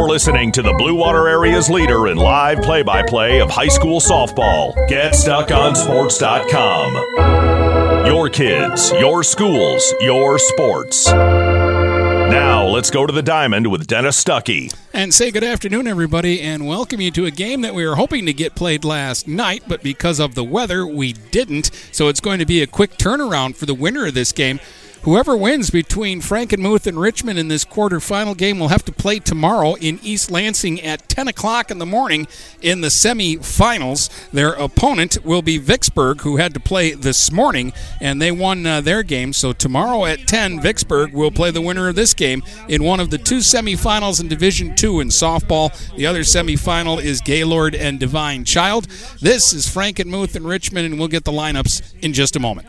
You're listening to the Blue Water Area's leader in live play-by-play of high school softball. GetStuckOnSports.com. Your kids, your schools, your sports. Now, let's go to the diamond with Dennis Stuckey. And say good afternoon, everybody, and welcome you to a game that we were hoping to get played last night, but because of the weather, we didn't. So it's going to be a quick turnaround for the winner of this game. Whoever wins between Frankenmuth and Richmond in this quarterfinal game will have to play tomorrow in East Lansing at 10 o'clock in the morning in the semifinals. Their opponent will be Vicksburg, who had to play this morning, and they won their game. So tomorrow at 10, Vicksburg will play the winner of this game in one of the two semifinals in Division II in softball. The other semifinal is Gaylord and Divine Child. This is Frankenmuth and Richmond, and we'll get the lineups in just a moment.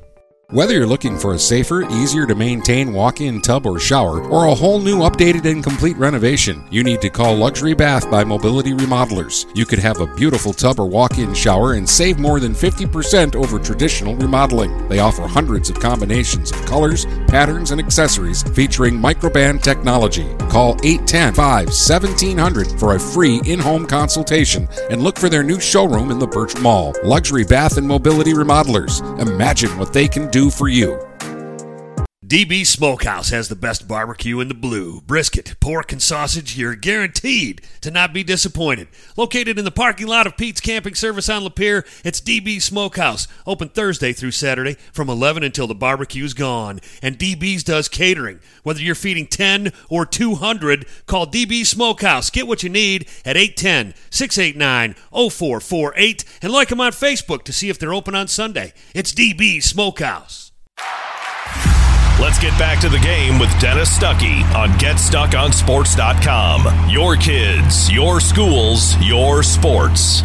Whether you're looking for a safer, easier-to-maintain walk-in tub or shower, or a whole new updated and complete renovation, you need to call Luxury Bath by Mobility Remodelers. You could have a beautiful tub or walk-in shower and save more than 50% over traditional remodeling. They offer hundreds of combinations of colors, patterns, and accessories featuring microband technology. Call 810-5-1700 for a free in-home consultation and look for their new showroom in the Birch Mall. Luxury Bath and Mobility Remodelers. Imagine what they can do for you. DB Smokehouse has the best barbecue in the blue. Brisket, pork, and sausage, you're guaranteed to not be disappointed. Located in the parking lot of Pete's Camping Service on Lapeer, it's DB Smokehouse. Open Thursday through Saturday from 11 until the barbecue's gone. And DB's does catering. Whether you're feeding 10 or 200, call DB Smokehouse. Get what you need at 810-689-0448 and like them on Facebook to see if they're open on Sunday. It's DB Smokehouse. Let's get back to the game with Dennis Stuckey on GetStuckOnSports.com. Your kids, your schools, your sports.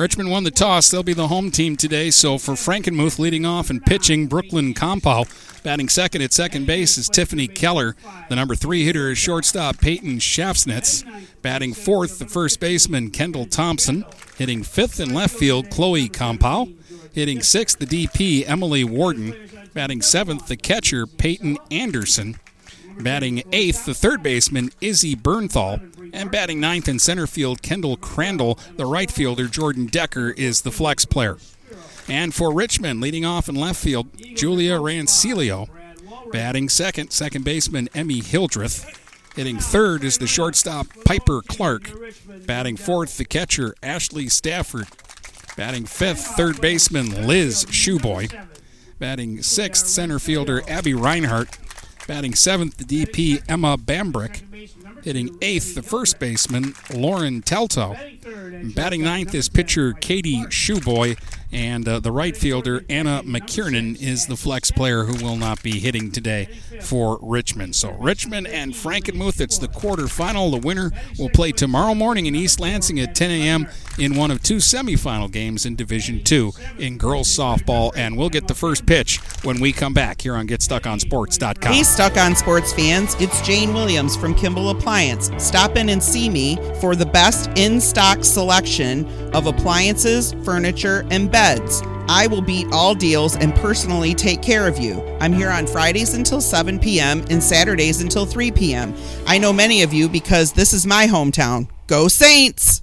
Richmond won the toss. They'll be the home team today. So for Frankenmuth leading off and pitching, Brooklyn Kampau. Batting second at second base is Tiffany Keller. The number 3 hitter is shortstop Peyton Schafsnitz. Batting fourth, the first baseman, Kendall Thompson. Hitting fifth in left field, Chloe Kampau. Hitting sixth, the DP, Emily Warden. Batting seventh, the catcher, Peyton Anderson. Batting eighth, the third baseman, Izzy Bernthal. And batting ninth in center field, Kendall Crandall. The right fielder, Jordan Decker, is the flex player. And for Richmond, leading off in left field, Julia Rancilio. Batting second, second baseman Emmy Hildreth. Hitting third is the shortstop Piper Clark. Batting fourth, the catcher Ashley Stafford. Batting fifth, third baseman Liz Shuboi. Batting sixth, center fielder Abby Reinhardt. Batting seventh, the DP Emma Bambrick. Hitting eighth, the first baseman Lauren Teltow. Batting ninth is pitcher Katie Shuboi, and the right fielder Anna McKiernan is the flex player who will not be hitting today for Richmond. So Richmond and Frankenmuth, it's the quarterfinal. The winner will play tomorrow morning in East Lansing at 10 a.m. in one of two semifinal games in Division II in girls softball, and we'll get the first pitch when we come back here on GetStuckOnSports.com. Hey, Stuck on Sports fans, it's Jane Williams from Kimball Appliance. Stop in and see me for the best in-stock selection of appliances, furniture, and beds. I will beat all deals and personally take care of you. I'm here on Fridays until 7 p.m. and Saturdays until 3 p.m. I know many of you because this is my hometown. Go Saints!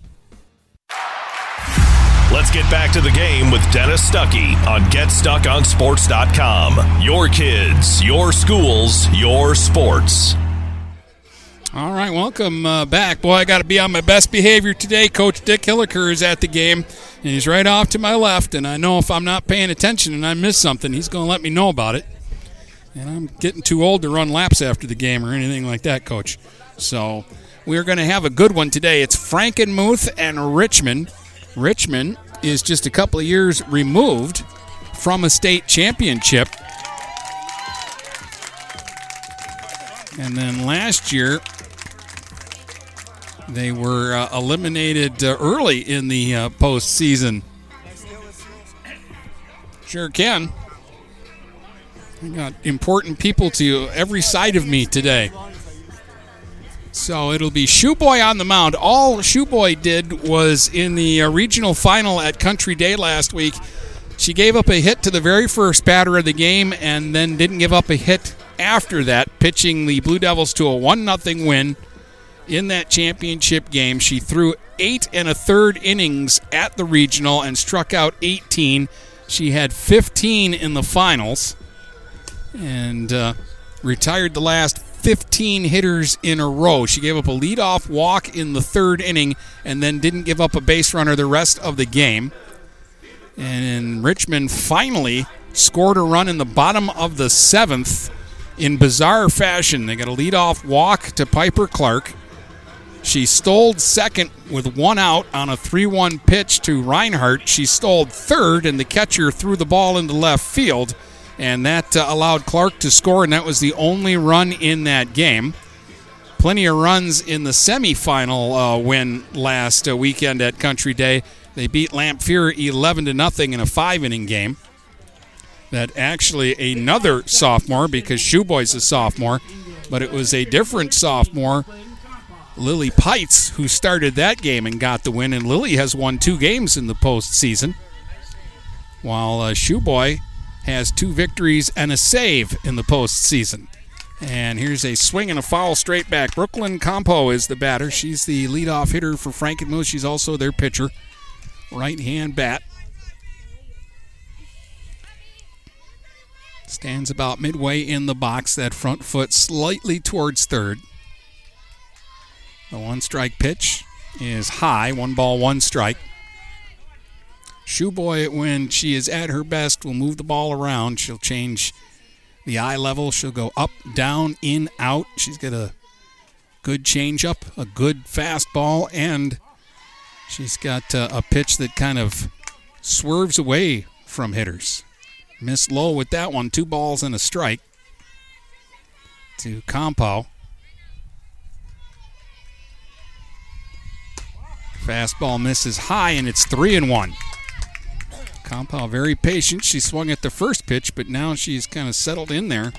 Let's get back to the game with Dennis Stuckey on GetStuckOnSports.com. Your kids, your schools, your sports. All right, welcome back. Boy, I got to be on my best behavior today. Coach Dick Hilliker is at the game, and he's right off to my left, and I know if I'm not paying attention and I miss something, he's going to let me know about it. And I'm getting too old to run laps after the game or anything like that, Coach. So we're going to have a good one today. It's Frankenmuth and Richmond. Richmond is just a couple of years removed from a state championship. And then last year, they were eliminated early in the postseason. Sure can. I got important people to every side of me today. So it'll be Shuboi on the mound. All Shuboi did was in the regional final at Country Day last week, she gave up a hit to the very first batter of the game and then didn't give up a hit after that, pitching the Blue Devils to a 1-0 win in that championship game. She threw 8 1/3 innings at the regional and struck out 18. She had 15 in the finals and retired the last 15 hitters in a row. She gave up a leadoff walk in the third inning and then didn't give up a base runner the rest of the game. And Richmond finally scored a run in the bottom of the seventh in bizarre fashion. They got a leadoff walk to Piper Clark. She stole second with one out on a 3-1 pitch to Reinhardt. She stole third, and the catcher threw the ball into left field. And that allowed Clark to score, and that was the only run in that game. Plenty of runs in the semifinal win last weekend at Country Day. They beat Lamphere 11-0 in a 5-inning game. That actually another sophomore, because Shuboi's a sophomore, but it was a different sophomore, Lily Pites, who started that game and got the win. And Lily has won 2 games in the postseason, while Shuboi has 2 victories and a save in the postseason. And here's a swing and a foul straight back. Brooklyn Kampau is the batter. She's the leadoff hitter for Frankenmuth. She's also their pitcher. Right-hand bat. Stands about midway in the box, that front foot slightly towards third. The one-strike pitch is high. 1-1 strike. Shuboi, when she is at her best, will move the ball around. She'll change the eye level. She'll go up, down, in, out. She's got a good changeup, a good fastball, and she's got a pitch that kind of swerves away from hitters. Missed low with that one. 2 balls and a strike to Kampau. Fastball misses high, and it's 3-1. Kampau very patient. She swung at the first pitch, but now she's kind of settled in there.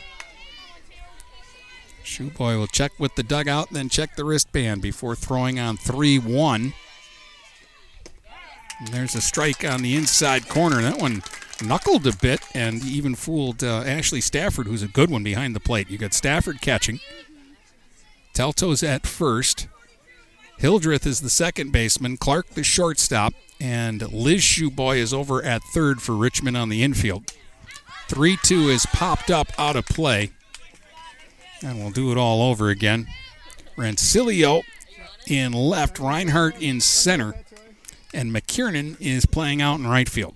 Shuboi will check with the dugout, then check the wristband before throwing on 3-1. And there's a strike on the inside corner. That one knuckled a bit and even fooled Ashley Stafford, who's a good one behind the plate. You got Stafford catching. Teltow's at first. Hildreth is the second baseman. Clark the shortstop. And Liz Shuboi is over at third for Richmond on the infield. 3-2 is popped up out of play. And we'll do it all over again. Rancilio in left, Reinhardt in center. And McKiernan is playing out in right field.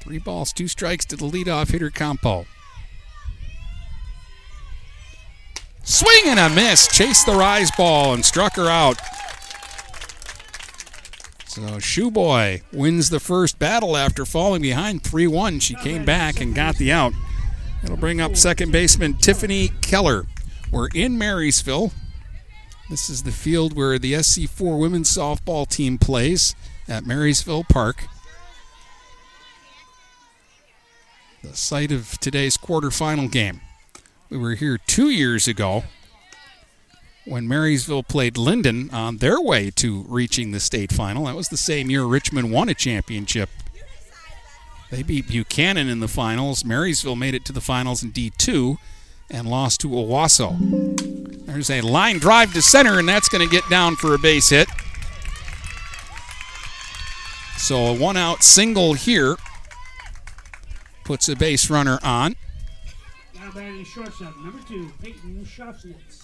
3 balls, 2 strikes to the leadoff hitter, Kampau. Swing and a miss. Chased the rise ball and struck her out. So Shuboi wins the first battle after falling behind 3-1. She came back and got the out. It'll bring up second baseman Tiffany Keller. We're in Marysville. This is the field where the SC4 women's softball team plays at Marysville Park. The site of today's quarterfinal game. We were here 2 years ago when Marysville played Linden on their way to reaching the state final. That was the same year Richmond won a championship. They beat Buchanan in the finals. Marysville made it to the finals in D2 and lost to Owasso. There's a line drive to center, and that's going to get down for a base hit. So a one-out single here puts a base runner on. Now batting shortstop, number 2, Peyton Schafsnitz.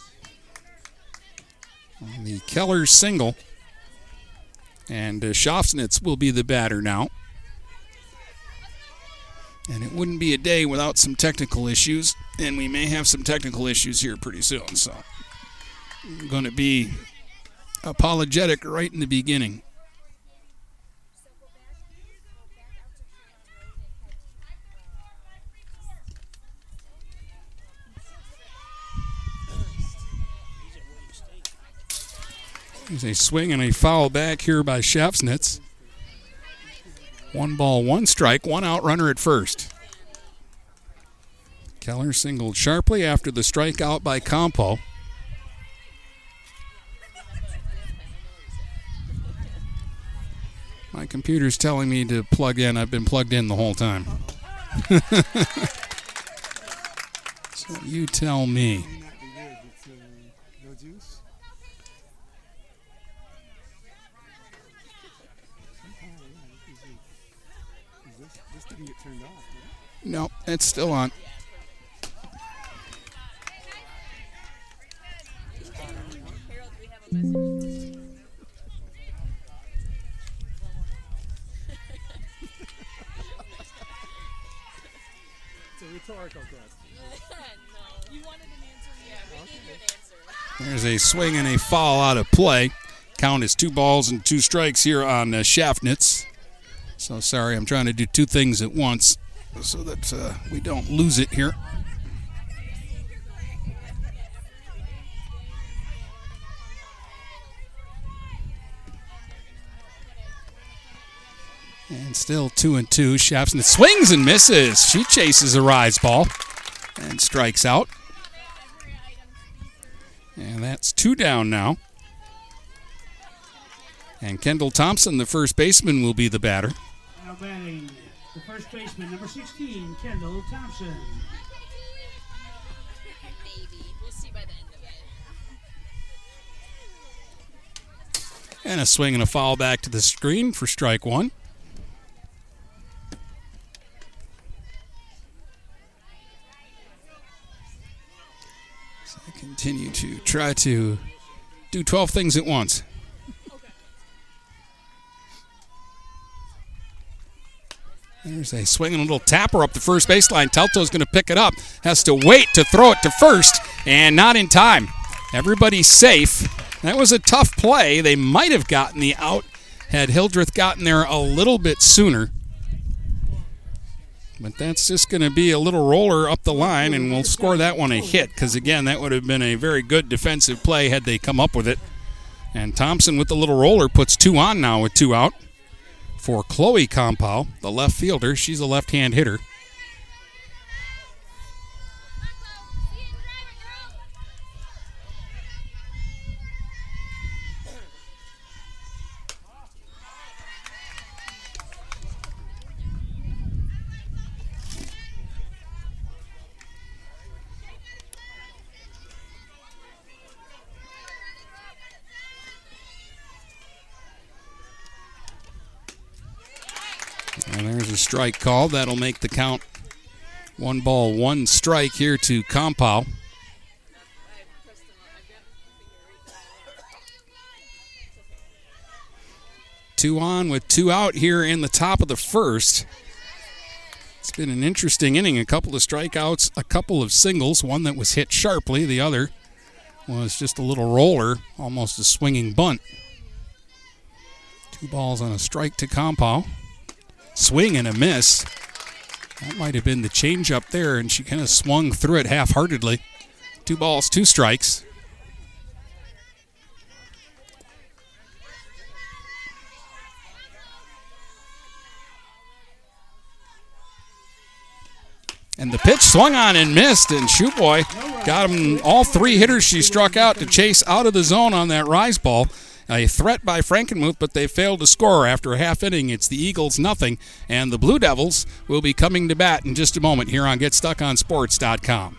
And the Keller single, and Schafsnitz will be the batter now. And it wouldn't be a day without some technical issues, and we may have some technical issues here pretty soon, so I'm going to be apologetic right in the beginning. There's a swing and a foul back here by Schafsnitz. One ball, one strike, one out runner at first. Keller singled sharply after the strikeout by Kampau. My computer's telling me to plug in. I've been plugged in the whole time. So you tell me. No, it's still on. There's a swing and a foul out of play. Count is 2 balls and 2 strikes here on Schafsnitz. So sorry, I'm trying to do 2 things at once so that we don't lose it here. And still 2-2. Schafsnitz swings and misses. She chases a rise ball and strikes out. And that's 2 down now. And Kendall Thompson, the first baseman, will be the batter. Now batting the first baseman, number 16, Kendall Thompson. We'll see by the end of it. And a swing and a foul back to the screen for strike 1. So I continue to try to do 12 things at once. There's a swing and a little tapper up the first baseline. Teltow's going to pick it up. Has to wait to throw it to first, and not in time. Everybody's safe. That was a tough play. They might have gotten the out had Hildreth gotten there a little bit sooner. But that's just going to be a little roller up the line, and we'll score that one a hit because, again, that would have been a very good defensive play had they come up with it. And Thompson with the little roller puts 2 on now with 2 out. For Chloe Kampau, the left fielder. She's a left-hand hitter. And there's a strike call. That'll make the count 1 ball, 1 strike here to Kampau. Two on with 2 out here in the top of the first. It's been an interesting inning. A couple of strikeouts, a couple of singles. One that was hit sharply. The other was just a little roller, almost a swinging bunt. 2 balls on a strike to Kampau. Swing and a miss. That might have been the change up there, and she kind of swung through it half-heartedly. 2 balls, 2 strikes. And the pitch swung on and missed, and Shuboi got him all 3 hitters she struck out to chase out of the zone on that rise ball. A threat by Frankenmuth, but they failed to score after a half inning. It's the Eagles 0, and the Blue Devils will be coming to bat in just a moment here on GetStuckOnSports.com.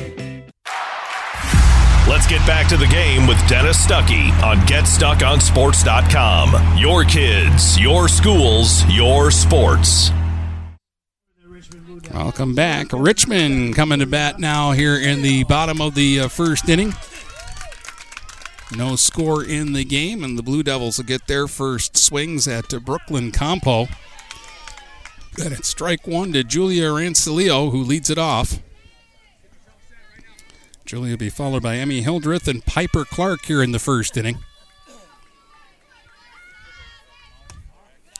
get back to the game with Dennis Stuckey on GetStuckOnSports.com. Your kids, your schools, your sports. Welcome back. Richmond coming to bat now here in the bottom of the first inning. No score in the game, and the Blue Devils will get their first swings at Brooklyn Kampau. And it's strike one to Julia Rancilio, who leads it off. Julia will be followed by Emmy Hildreth and Piper Clark here in the first inning.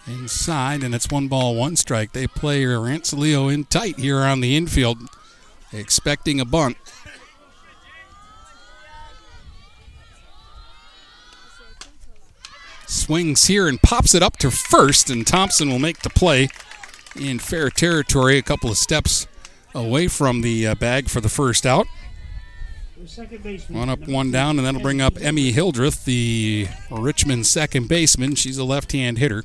Inside, and it's 1-1. They play Rancilio in tight here on the infield, expecting a bunt. Swings here and pops it up to first, and Thompson will make the play in fair territory, a couple of steps away from the bag for the first out. One up, one down, and that'll bring up Emmy Hildreth, the Richmond second baseman. She's a left-hand hitter.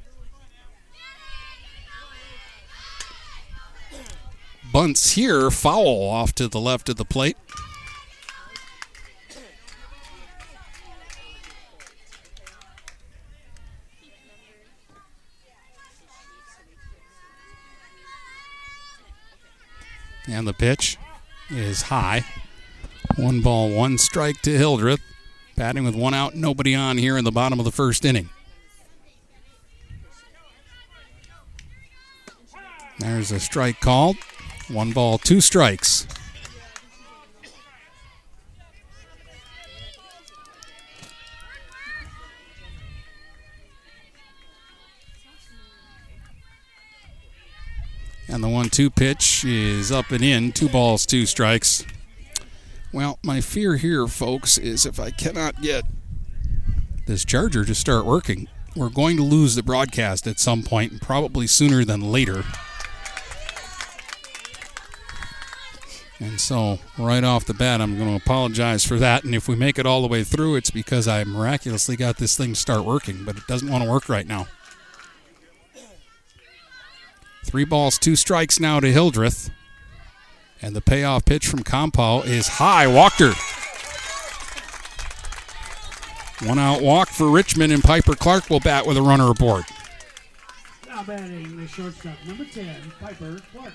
Bunts here, foul off to the left of the plate. And the pitch is high. 1-1 to Hildreth. Batting with one out, nobody on here in the bottom of the first inning. There's a strike called. 1-2. And the 1-2 pitch is up and in. 2-2. Well, my fear here, folks, is if I cannot get this charger to start working, we're going to lose the broadcast at some point, and probably sooner than later. And so, right off the bat, I'm going to apologize for that. And if we make it all the way through, it's because I miraculously got this thing to start working, but it doesn't want to work right now. 3-2 now to Hildreth. And the payoff pitch from Kampau is high. Walked her. One out walk for Richmond, and Piper Clark will bat with a runner aboard. Now batting the shortstop, number 10, Piper Clark.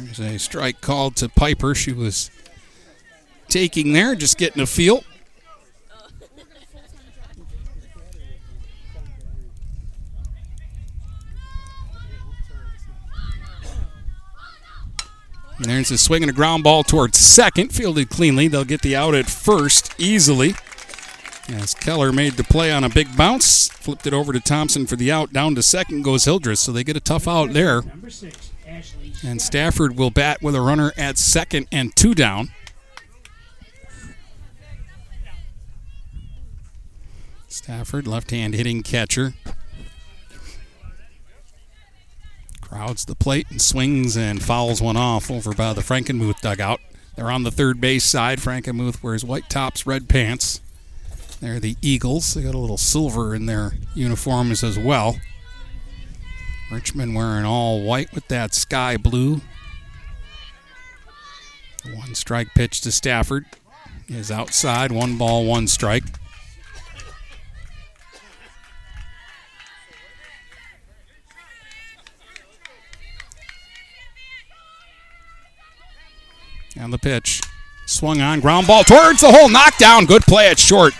There's a strike called to Piper. She was taking there, just getting a feel. And there's a swing and a ground ball towards second, fielded cleanly. They'll get the out at first easily, as Keller made the play on a big bounce, flipped it over to Thompson for the out. Down to second goes Hildreth, so they get a tough out there. Number 6, Ashley Stafford. And Stafford will bat with a runner at second and 2 down. Stafford, left-hand hitting catcher. Crowds the plate and swings and fouls one off over by the Frankenmuth dugout. They're on the third base side. Frankenmuth wears white tops, red pants. They're the Eagles. They got a little silver in their uniforms as well. Richmond wearing all white with that sky blue. 1-strike pitch to Stafford is outside. 1-1. And the pitch swung on, ground ball towards the hole, knocked down, good play at short.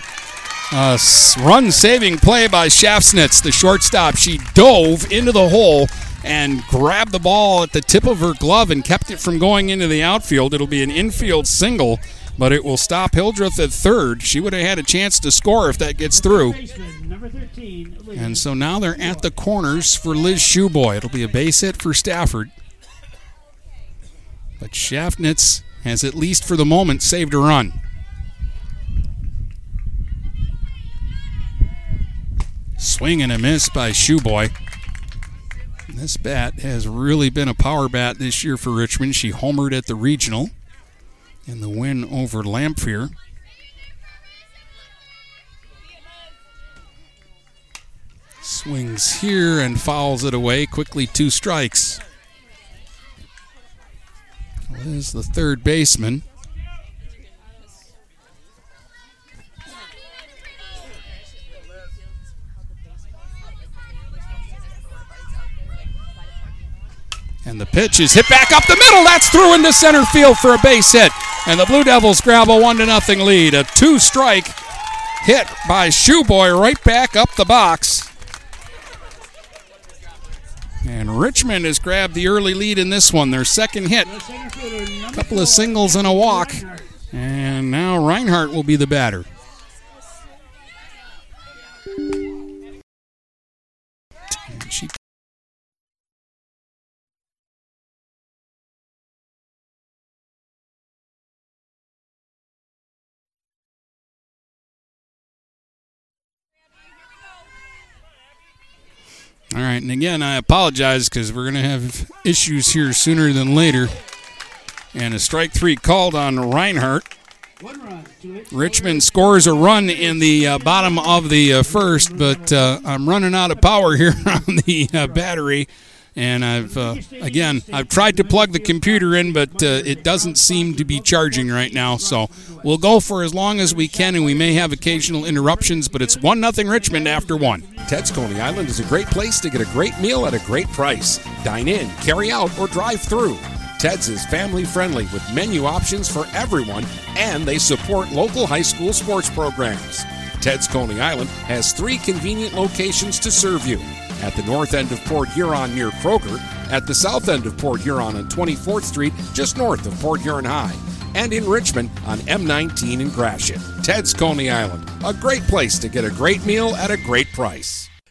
A run-saving play by Schafsnitz, the shortstop. She dove into the hole and grabbed the ball at the tip of her glove and kept it from going into the outfield. It'll be an infield single, but it will stop Hildreth at third. She would have had a chance to score if that gets through. Number 13, and so now they're at the corners for Liz Shuboi. It'll be a base hit for Stafford. But Schafsnitz has, at least for the moment, saved a run. Swing and a miss by Shuboi. This bat has really been a power bat this year for Richmond. She homered at the regional in the win over Lamphere. Swings here and fouls it away. Quickly, two strikes. Liz, the third baseman. And the pitch is hit back up the middle. That's through into center field for a base hit. And the Blue Devils grab a 1-0 lead. A two-strike hit by Shuboi right back up the box. And Richmond has grabbed the early lead in this one, their second hit. A couple of singles and a walk. And now Reinhardt will be the batter. And she all right, and again, I apologize because we're going to have issues here sooner than later. And a strike three called on Reinhardt. Richmond scores a run in the bottom of the first, but I'm running out of power here on the battery. And I've tried to plug the computer in, but it doesn't seem to be charging right now. So we'll go for as long as we can, and we may have occasional interruptions, but it's 1-0 Richmond after one. Ted's Coney Island is a great place to get a great meal at a great price. Dine in, carry out, or drive through. Ted's is family-friendly with menu options for everyone, and they support local high school sports programs. Ted's Coney Island has three convenient locations to serve you. At the north end of Port Huron near Kroger, at the south end of Port Huron on 24th Street, just north of Port Huron High, and in Richmond on M19 in Gratiot. Ted's Coney Island, a great place to get a great meal at a great price.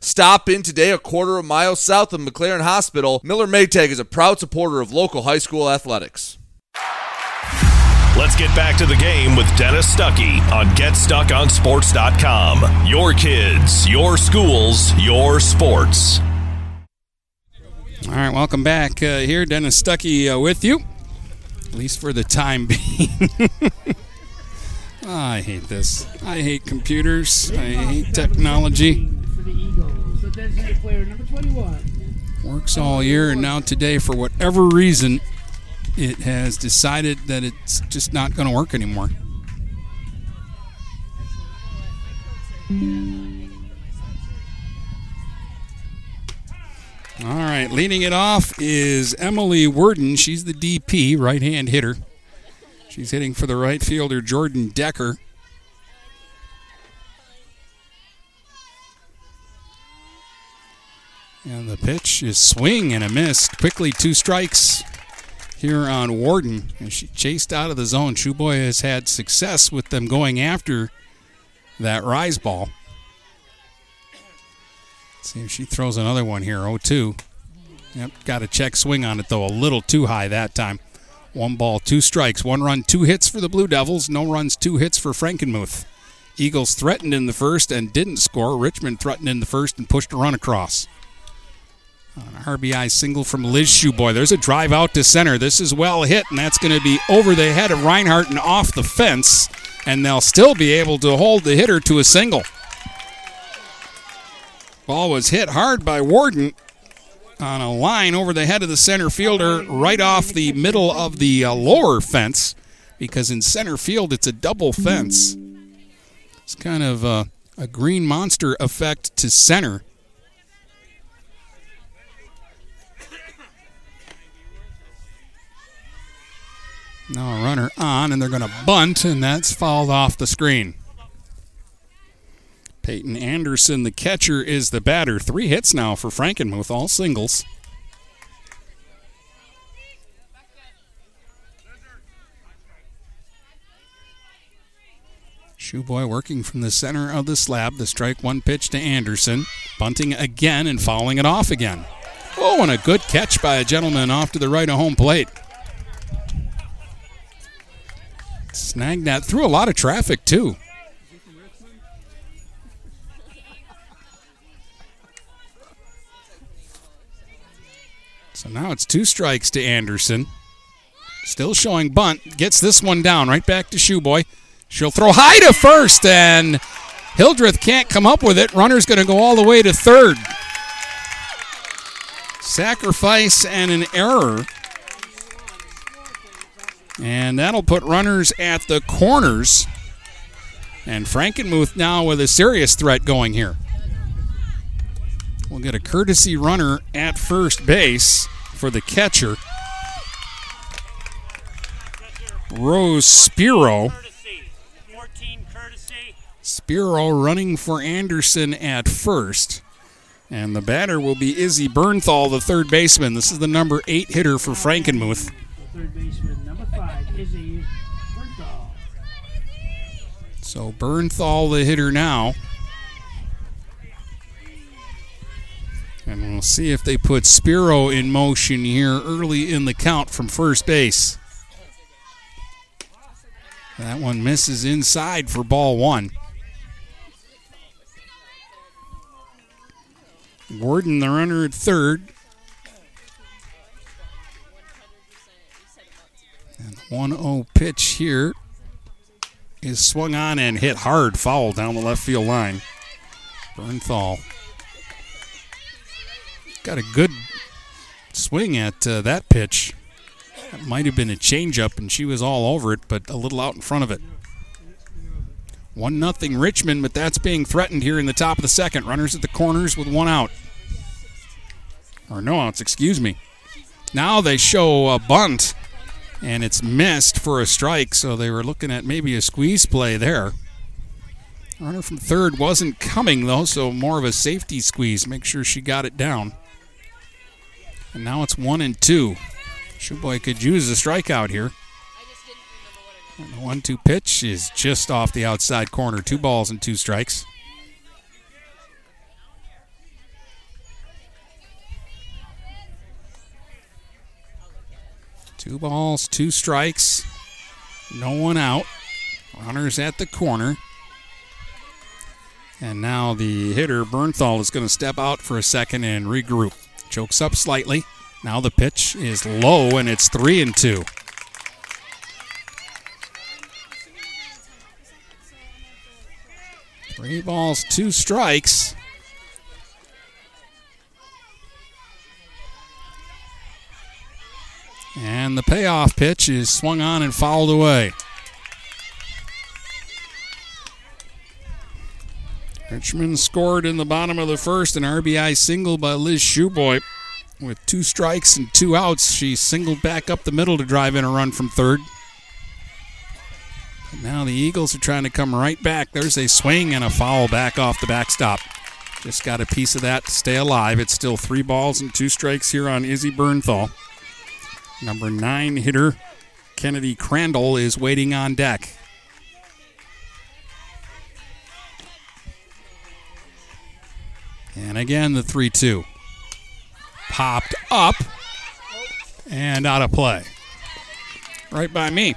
Stop in today a quarter of a mile south of McLaren Hospital. Miller Maytag is a proud supporter of local high school athletics. Let's get back to the game with Dennis Stuckey on GetStuckOnSports.com. Your kids, your schools, your sports. All right, welcome back here. Dennis Stuckey with you, at least for the time being. Oh, I hate this. I hate computers. I hate technology. Designated player number 21. Works all year, and now today, for whatever reason, it has decided that it's just not going to work anymore. All right, leading it off is Emily Warden. She's the DP, right-hand hitter. She's hitting for the right fielder, Jordan Decker. And the pitch is swing and a miss. Quickly, two strikes here on Warden. And she chased out of the zone. Shuboi has had success with them going after that rise ball. Let's see if she throws another one here. 0-2. Yep, got a check swing on it, though. A little too high that time. One ball, two strikes. One run, two hits for the Blue Devils. No runs, two hits for Frankenmuth. Eagles threatened in the first and didn't score. Richmond threatened in the first and pushed a run across. An RBI single from Liz Shuboi. There's a drive out to center. This is well hit, and that's going to be over the head of Reinhardt and off the fence, and they'll still be able to hold the hitter to a single. Ball was hit hard by Warden on a line over the head of the center fielder right off the middle of the lower fence, because in center field it's a double fence. It's kind of a green monster effect to center. Now a runner on, and they're going to bunt, and that's fouled off the screen. Peyton Anderson, the catcher, is the batter. Three hits now for Frankenmuth, all singles. Shuboi working from the center of the slab. The strike one pitch to Anderson. bunting again and fouling it off again. Oh, and a good catch by a gentleman off to the right of home plate. Snagged that through a lot of traffic, too. So now it's two strikes to Anderson. Still showing bunt. Gets this one down. Right back to Shuboi. She'll throw high to first, and Hildreth can't come up with it. Runner's going to go all the way to third. Sacrifice and an error. And that'll put runners at the corners. And Frankenmuth now with a serious threat going here. We'll get a courtesy runner at first base for the catcher, Rose Spiro. Spiro running for Anderson at first. And the batter will be Izzy Bernthal, the third baseman. This is the number 8 hitter for Frankenmuth. Third baseman, number 5, Izzy Bernthal. So Bernthal, the hitter now. And we'll see if they put Spiro in motion here early in the count from first base. That one misses inside for ball one. Warden, the runner at third. And the 1-0 pitch here is swung on and hit hard, foul down the left field line. Bernthal got a good swing at that pitch. That might have been a changeup, and she was all over it, but a little out in front of it. 1-0 Richmond, but that's being threatened here in the top of the second. Runners at the corners with one out. Or no outs, excuse me. Now they show a bunt, and it's missed for a strike, so they were looking at maybe a squeeze play there. Runner from third wasn't coming, though, so more of a safety squeeze. Make sure she got it down. And now it's 1-2. Shuboi could use a strikeout here. And the 1-2 pitch is just off the outside corner. 2 balls and 2 strikes. Two balls, two strikes. No one out. Runners at the corner. And now the hitter, Bernthal, is going to step out for a second and regroup. Chokes up slightly. Now the pitch is low, and it's 3-2. Three balls, two strikes. And the payoff pitch is swung on and fouled away. Richmond scored in the bottom of the first, an RBI single by Liz Shuboi. With 2 strikes and 2 outs, she singled back up the middle to drive in a run from third. Now the Eagles are trying to come right back. There's a swing and a foul back off the backstop. Just got a piece of that to stay alive. It's still 3 balls and 2 strikes here on Izzy Bernthal. Number 9 hitter, Kennedy Crandall, is waiting on deck. And again, the 3-2. Popped up and out of play. Right by me.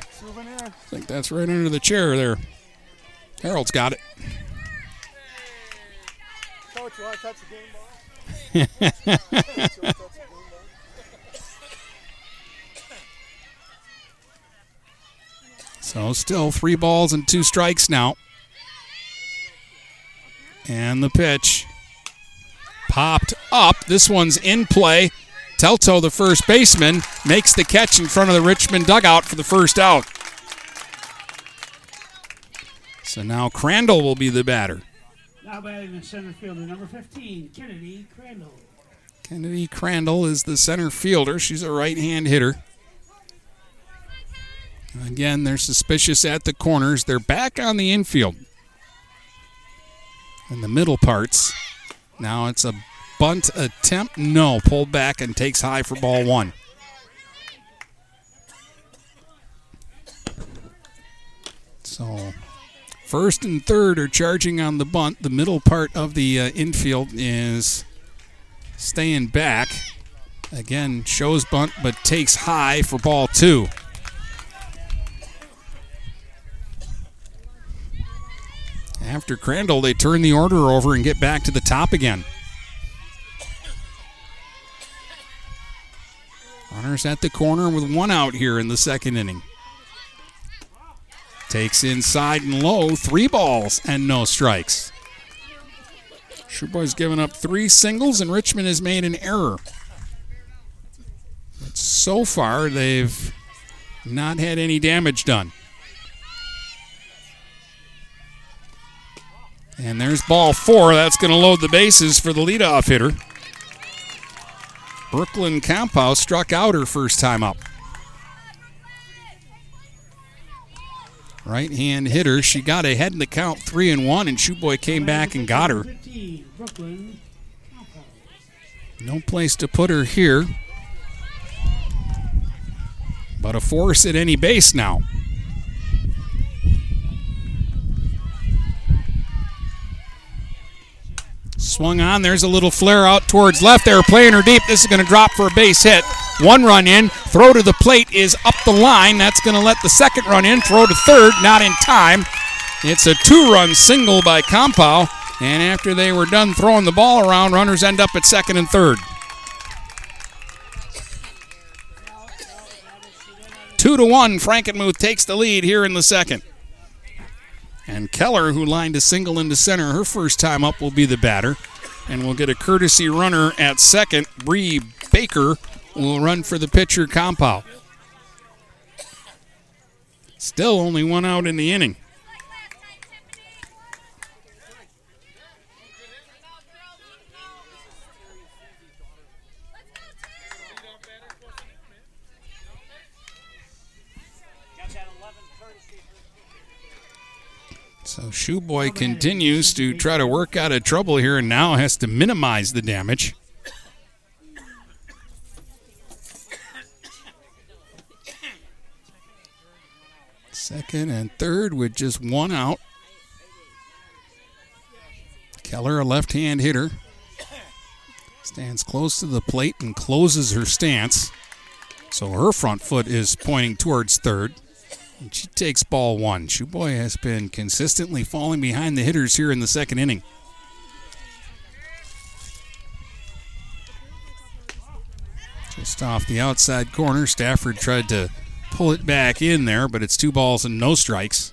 I think that's right under the chair there. Harold's got it. Coach, you want to touch the game ball? So still 3 balls and 2 strikes now. And the pitch popped up. This one's in play. Teltow, the first baseman, makes the catch in front of the Richmond dugout for the first out. So now Crandall will be the batter. Now batting the center fielder, number 15, Kennedy Crandall. Kennedy Crandall is the center fielder. She's a right-hand hitter. Again, they're suspicious at the corners. They're back on the infield in the middle parts. Now it's a bunt attempt. No, pulled back and takes high for ball one. So First and third are charging on the bunt. The middle part of the infield is staying back. Again, shows bunt, but takes high for ball two. After Crandall, they turn the order over and get back to the top again. Runners at the corner with one out here in the second inning. Takes inside and low, 3 balls and no strikes. Shuboi's given up 3 singles, and Richmond has made an error. But so far, they've not had any damage done. And there's ball four. That's going to load the bases for the leadoff hitter. Brooklyn Kampau struck out her first time up. Right-hand hitter. She got ahead in the count 3-1, and Shuboi came back and got her. No place to put her here. But a force at any base now. Swung on. There's a little flare out towards left. They're playing her deep. This is going to drop for a base hit. One run in. Throw to the plate is up the line. That's going to let the second run in. Throw to third. Not in time. It's a 2-run single by Kampau. And after they were done throwing the ball around, runners end up at second and third. 2-1. Frankenmuth takes the lead here in the second. And Keller, who lined a single into center, her first time up will be the batter. And we'll get a courtesy runner at second. Bree Baker will run for the pitcher, Kampau. Still only one out in the inning. So Shuboi continues to try to work out of trouble here and now has to minimize the damage. Second and third with just one out. Keller, a left-hand hitter, stands close to the plate and closes her stance. So her front foot is pointing towards third. And she takes ball one. Shuboi has been consistently falling behind the hitters here in the second inning. Just off the outside corner, Stafford tried to pull it back in there, but it's 2 balls and no strikes.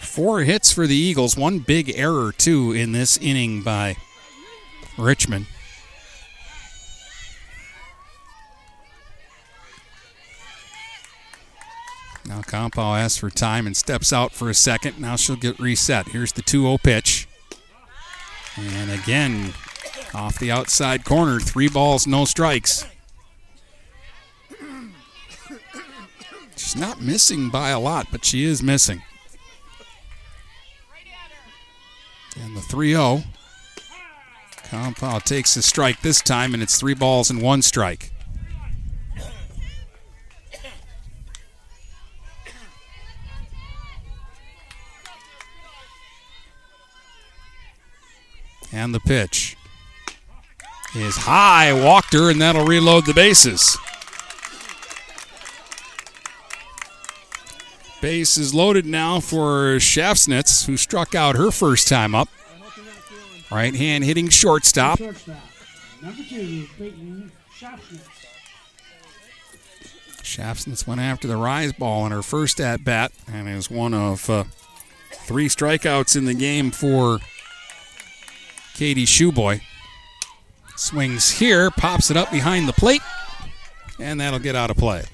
4 hits for the Eagles, 1 big error, too, in this inning by Richmond. Now Kampau asks for time and steps out for a second. Now she'll get reset. Here's the 2-0 pitch. And again, off the outside corner, 3 balls, no strikes. She's not missing by a lot, but she is missing. And the 3-0. Kampau takes a strike this time, and it's 3 balls and 1 strike. And the pitch is high, walked her, and that'll reload the bases. Base is loaded now for Schafsnitz, who struck out her first time up. Right hand hitting shortstop. Number 2, Peyton Schafsnitz. Schafsnitz went after the rise ball in her first at bat and is one of 3 strikeouts in the game for Katie Shuboi. Swings here, pops it up behind the plate, and that'll get out of play.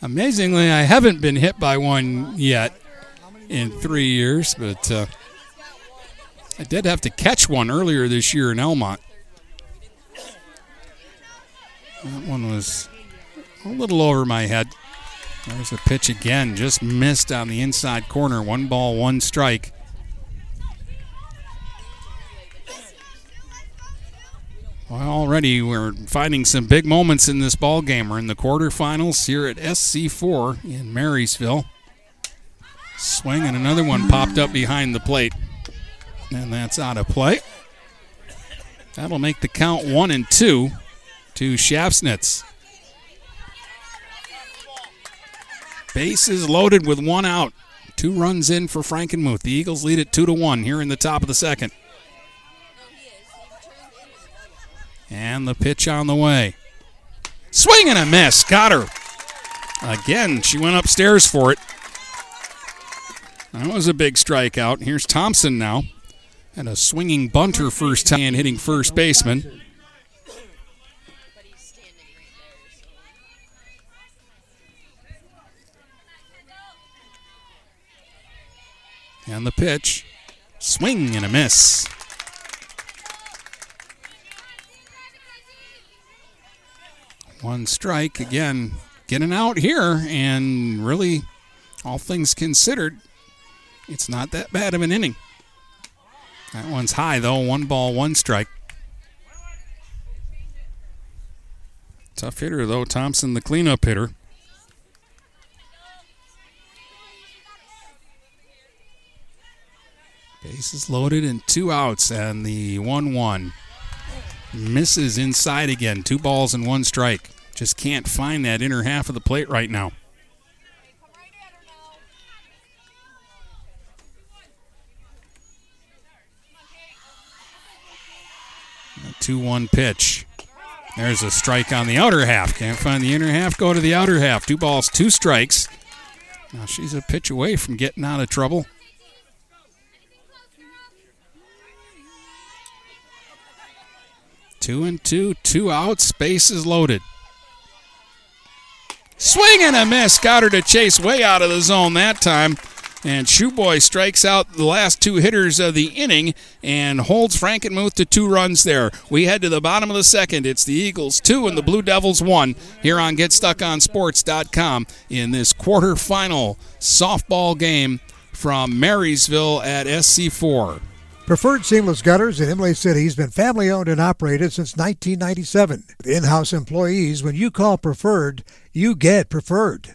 Amazingly, I haven't been hit by one yet in 3 years, but I did have to catch one earlier this year in Elmont. That one was a little over my head. There's a pitch again, just missed on the inside corner. 1 ball, 1 strike. Well, already we're finding some big moments in this ball game. We're in the quarterfinals here at SC4 in Marysville. Swing and another one popped up behind the plate. And that's out of play. That'll make the count 1-2 to Schafsnitz. Bases loaded with one out. Two runs in for Frankenmuth. The Eagles lead it 2-1 here in the top of the second. And the pitch on the way. Swing and a miss. Got her. Again, she went upstairs for it. That was a big strikeout. Here's Thompson now. And a swinging bunt her first time and hitting first baseman. And the pitch. Swing and a miss. One strike again, getting out here, and really, all things considered, it's not that bad of an inning. That one's high, though. 1-1 strike. Tough hitter, though. Thompson, the cleanup hitter. Bases loaded and two outs, and the 1-1. Misses inside again. 2-1 strike. Just can't find that inner half of the plate right now. A 2-1 pitch. There's a strike on the outer half. Can't find the inner half. Go to the outer half. 2-2 strikes. Now she's a pitch away from getting out of trouble. Two and two, two outs, bases loaded. Swing and a miss. Got her to chase way out of the zone that time. And Shuboi strikes out the last two hitters of the inning and holds Frankenmuth to two runs there. We head to the bottom of the second. It's the Eagles 2 and the Blue Devils 1 here on GetStuckOnSports.com in this quarterfinal softball game from Marysville at SC4. Preferred Seamless Gutters in Imlay City has been family-owned and operated since 1997. With in-house employees, when you call Preferred, you get Preferred.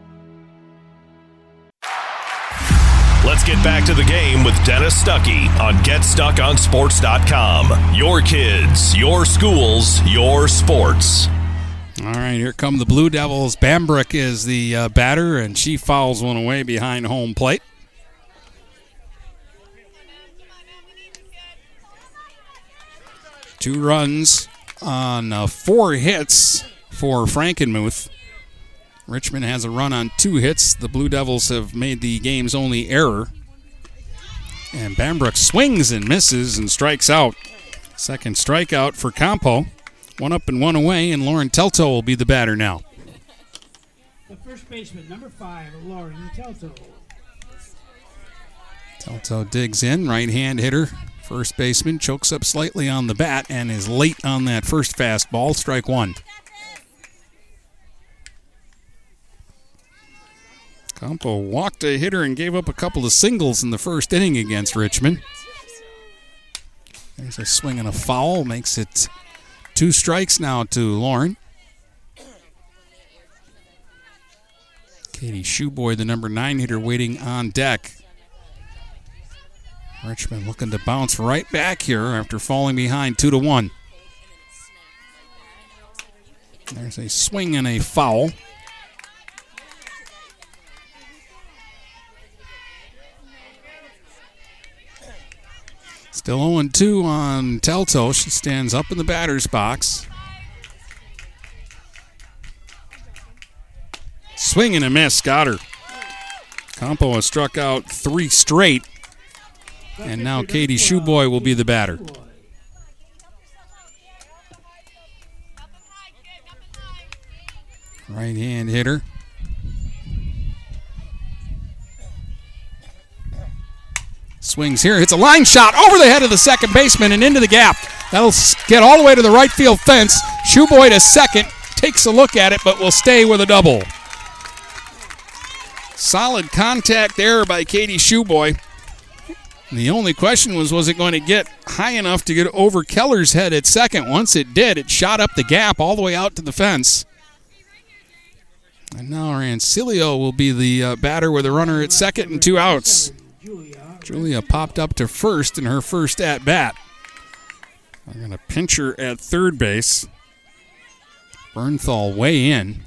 Let's get back to the game with Dennis Stuckey on GetStuckOnSports.com. Your kids, your schools, your sports. All right, here come the Blue Devils. Bambrick is the batter, and she fouls one away behind home plate. Two runs on four hits for Frankenmuth. Richmond has a run on two hits. The Blue Devils have made the game's only error. And Bambrick swings and misses and strikes out. Second strikeout for Kampau. One up and one away, and Lauren Teltow will be the batter now. The first baseman, number 5, Lauren Teltow. Teltow digs in, right-hand hitter. First baseman chokes up slightly on the bat and is late on that first fastball. Strike one. Kampau walked a hitter and gave up a couple of singles in the first inning against Richmond. There's a swing and a foul. Makes it 2 strikes now to Lauren. Katie Shuboi, the number 9 hitter, waiting on deck. Richmond looking to bounce right back here after falling behind 2-1. There's a swing and a foul. Still 0-2 on Teltow. She stands up in the batter's box. Swing and a miss, got her. Kampau has struck out three straight. And now Katie Shuboi will be the batter. Right hand hitter. Swings here, hits a line shot over the head of the second baseman and into the gap. That'll get all the way to the right field fence. Shuboi to second, takes a look at it, but will stay with a double. Solid contact error by Katie Shuboi. The only question was it going to get high enough to get over Keller's head at second? Once it did, it shot up the gap all the way out to the fence. And now Rancilio will be the batter with a runner at second and two outs. Julia popped up to first in her first at-bat. I'm going to pinch her at third base. Bernthal way in.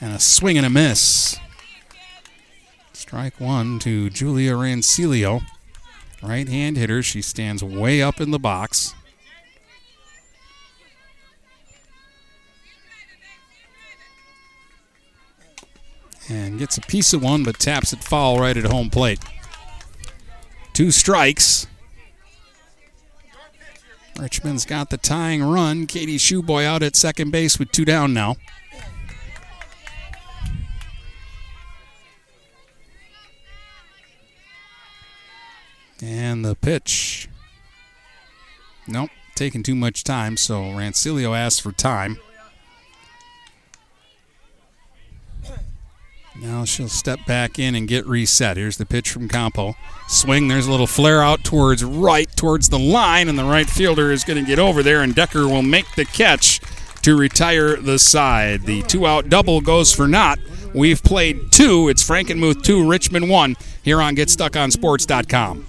And a swing and a miss. Strike one to Julia Rancilio. Right-hand hitter. She stands way up in the box. And gets a piece of one, but taps it foul right at home plate. Two strikes. Richmond's got the tying run. Katie Shuboi out at second base with two down now. And the pitch. Nope, taking too much time, so Rancilio asks for time. Now she'll step back in and get reset. Here's the pitch from Kampau. Swing, there's a little flare out towards the line, and the right fielder is going to get over there, and Decker will make the catch to retire the side. The two-out double goes for naught. We've played two. It's Frankenmuth 2, Richmond 1, here on GetStuckOnSports.com.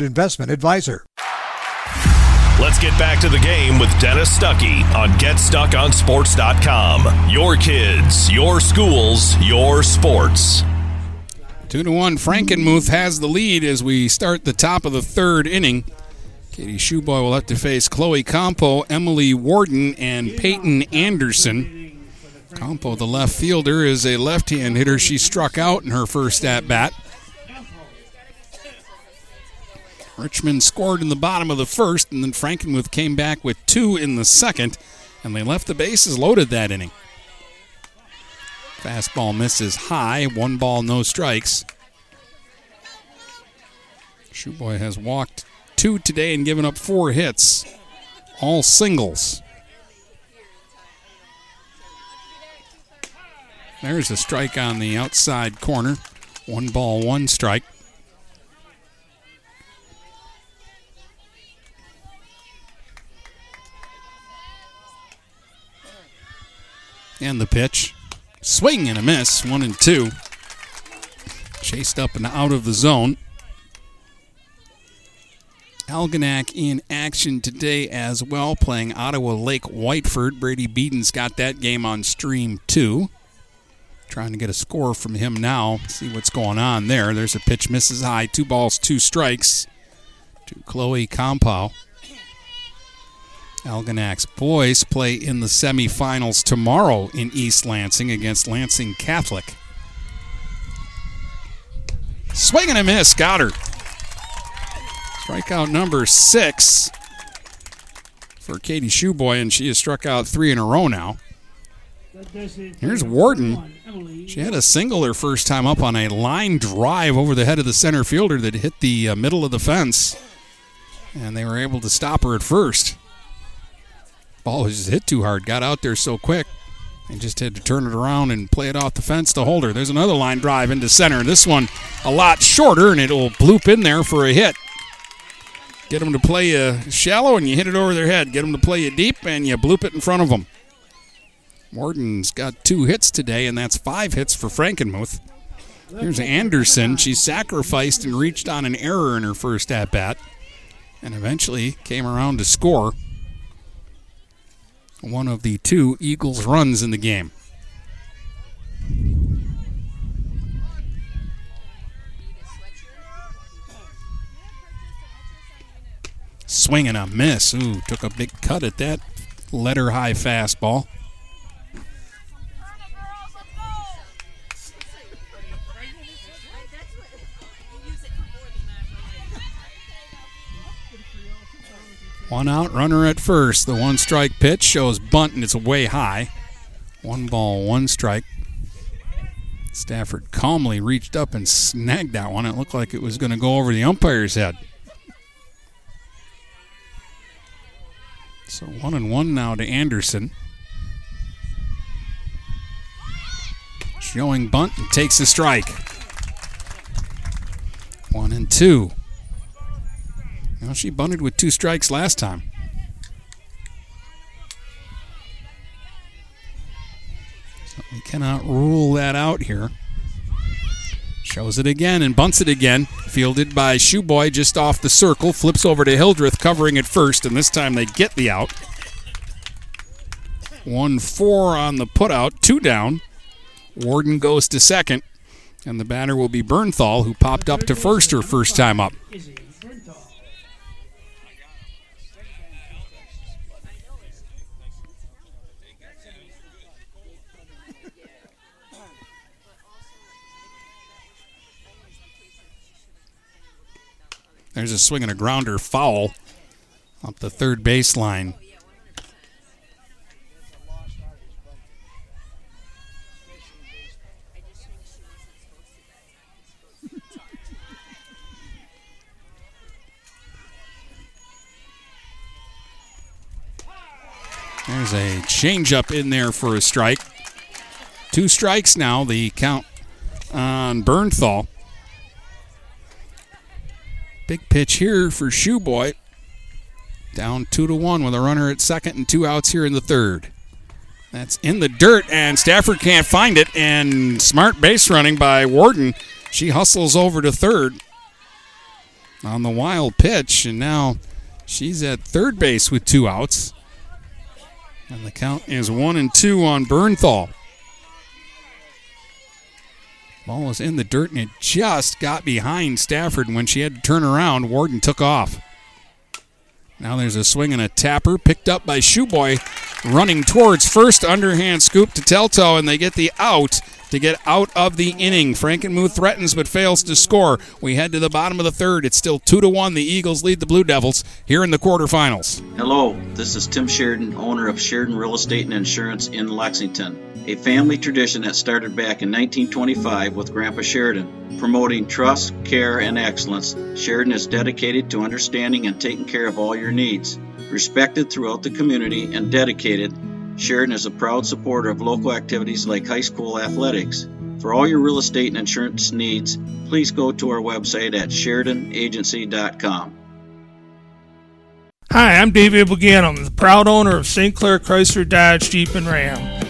investment advisor. Let's get back to the game with Dennis Stuckey on GetStuckOnSports.com. Your kids, your schools, your sports. 2-1, Frankenmuth has the lead as we start the top of the third inning. Katie Shuboi will have to face Chloe Kampau, Emily Warden, and Peyton Anderson. Kampau, the left fielder, is a left-hand hitter. She struck out in her first at-bat. Richmond scored in the bottom of the first, and then Frankenmuth came back with two in the second, and they left the bases loaded that inning. Fastball misses high, 1 ball, no strikes. Shuboi has walked 2 today and given up 4 hits, all singles. There's a strike on the outside corner, 1 ball, 1 strike. And the pitch. Swing and a miss. 1-2. Chased up and out of the zone. Algonac in action today as well, playing Ottawa Lake Whiteford. Brady Beaton's got that game on stream 2. Trying to get a score from him now. See what's going on there. There's a pitch. Misses high. 2 balls, 2 strikes to Chloe Kampau. Algonac's boys play in the semifinals tomorrow in East Lansing against Lansing Catholic. Swing and a miss, Goddard. Strikeout number 6 for Katie Shuboi, and she has struck out 3 in a row now. Here's Warden. She had a single her first time up on a line drive over the head of the center fielder that hit the middle of the fence, and they were able to stop her at first. Ball was just hit too hard, got out there so quick, and just had to turn it around and play it off the fence to hold her. There's another line drive into center. This one a lot shorter, and it'll bloop in there for a hit. Get them to play you shallow, and you hit it over their head. Get them to play you deep, and you bloop it in front of them. Morton's got 2 hits today, and that's 5 hits for Frankenmuth. Here's Anderson. She sacrificed and reached on an error in her first at-bat, and eventually came around to score one of the 2 Eagles runs in the game. Swing and a miss. Ooh, took a big cut at that letter high fastball. One out, runner at first. The one strike pitch shows bunt, and it's way high. 1 ball, 1 strike. Stafford calmly reached up and snagged that one. It looked like it was going to go over the umpire's head. So 1-1 now to Anderson. Showing bunt and takes a strike. 1-2. Well, she bunted with 2 strikes last time. So we cannot rule that out here. Shows it again and bunts it again. Fielded by Shuboi just off the circle. Flips over to Hildreth covering it first, and this time they get the out. 1-4 on the putout, 2 down. Warden goes to second, and the batter will be Bernthal, who popped up to first her first time up. There's a swing and a grounder foul up the third baseline. There's a changeup in there for a strike. 2 strikes now, the count on Bernthal. Big pitch here for Shuboi. Down 2-1 with a runner at second and 2 outs here in the third. That's in the dirt, and Stafford can't find it, and smart base running by Warden. She hustles over to third on the wild pitch, and now she's at third base with 2 outs. And the count is 1-2 on Bernthal. Ball was in the dirt, and it just got behind Stafford. When she had to turn around, Warden took off. Now there's a swing and a tapper picked up by Shuboi, running towards first, underhand scoop to Teltow, and they get the out to get out of the inning. Frankenmuth threatens but fails to score. We head to the bottom of the third. It's still 2-1. The Eagles lead the Blue Devils here in the quarterfinals. Hello, this is Tim Sheridan, owner of Sheridan Real Estate and Insurance in Lexington, a family tradition that started back in 1925 with Grandpa Sheridan. Promoting trust, care, and excellence, Sheridan is dedicated to understanding and taking care of all your needs. Respected throughout the community and dedicated, Sheridan is a proud supporter of local activities like high school athletics. For all your real estate and insurance needs, please go to our website at SheridanAgency.com. Hi, I'm David Buganum, the proud owner of St. Clair Chrysler Dodge Jeep and Ram.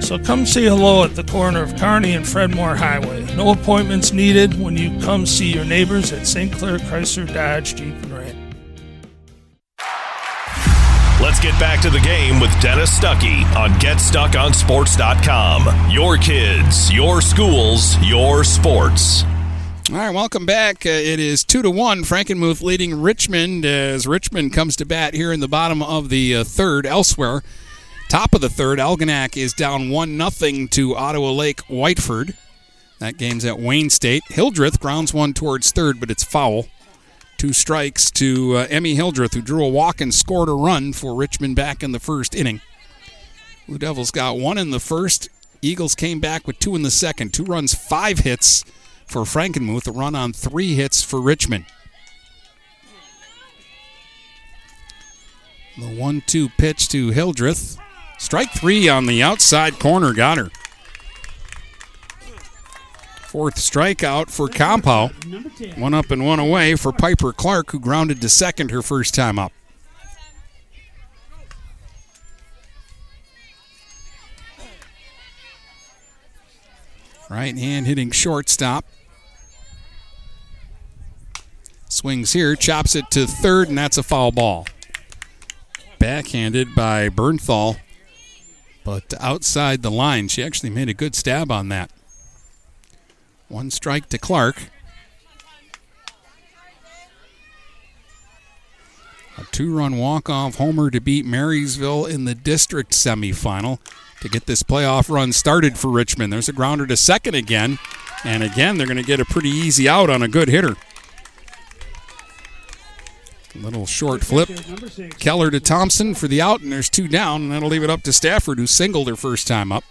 So come say hello at the corner of Kearney and Fredmore Highway. No appointments needed when you come see your neighbors at St. Clair Chrysler Dodge Jeep and Ram. get back to the game with Dennis Stuckey on GetStuckOnSports.com. Your kids, your schools, your sports. All right, welcome back. It is 2-1. Frankenmuth leading Richmond as Richmond comes to bat here in the bottom of the third. Elsewhere, top of the third, Algonac is down 1-0 to Ottawa Lake Whiteford. That game's at Wayne State. Hildreth grounds one towards third, but it's foul. Two strikes to Emmy Hildreth, who drew a walk and scored a run for Richmond back in the first inning. Blue Devils got one in the first. Eagles came back with two in the second. 2 runs, 5 hits for Frankenmuth. A run on 3 hits for Richmond. The 1-2 pitch to Hildreth. Strike three on the outside corner. Got her. Fourth strikeout for Kampau. 1 up and 1 away for Piper Clark, who grounded to second her first time up. Right hand hitting shortstop. Swings here, chops it to third, and that's a foul ball. Backhanded by Bernthal, but outside the line. She actually made a good stab on that. 1 strike to Clark. A 2-run walk-off homer to beat Marysville in the district semifinal to get this playoff run started for Richmond. There's a grounder to second again, and again they're going to get a pretty easy out on a good hitter. A little short flip. Keller to Thompson for the out, and there's 2 down, and that'll leave it up to Stafford, who singled her first time up.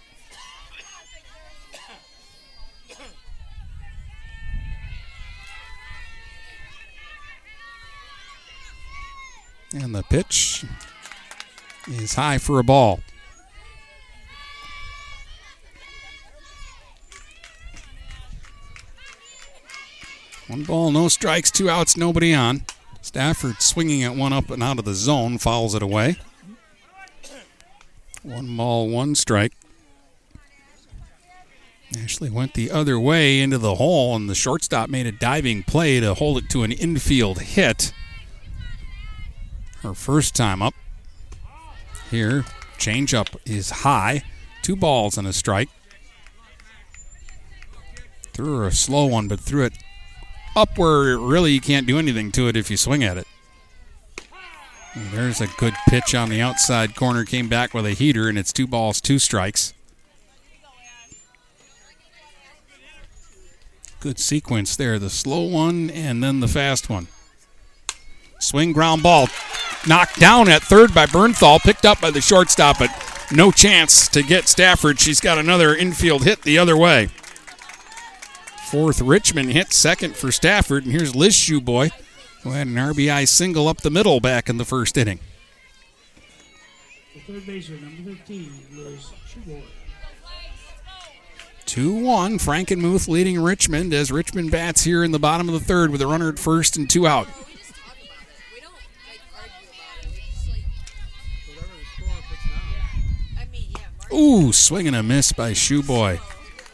And the pitch is high for a ball. One ball, no strikes, 2 outs, nobody on. Stafford swinging at 1 up and out of the zone, fouls it away. 1 ball, 1 strike. Ashley went the other way into the hole, and the shortstop made a diving play to hold it to an infield hit. Her first time up. Here, changeup is high. 2 balls and a strike. Threw her a slow one, but threw it up where really you can't do anything to it if you swing at it. And there's a good pitch on the outside corner. Came back with a heater, and it's 2 balls, 2 strikes. Good sequence there. The slow one and then the fast one. Swing, ground ball. Knocked down at third by Bernthal, picked up by the shortstop, but no chance to get Stafford. She's got another infield hit the other way. Fourth Richmond hit, second for Stafford, and here's Liz Shuboi, who had an RBI single up the middle back in the first inning. The third baseman, number 13, Liz Shuboi. 2-1, Frankenmuth leading Richmond as Richmond bats here in the bottom of the third with a runner at first and 2 out. Ooh, swing and a miss by Shuboi.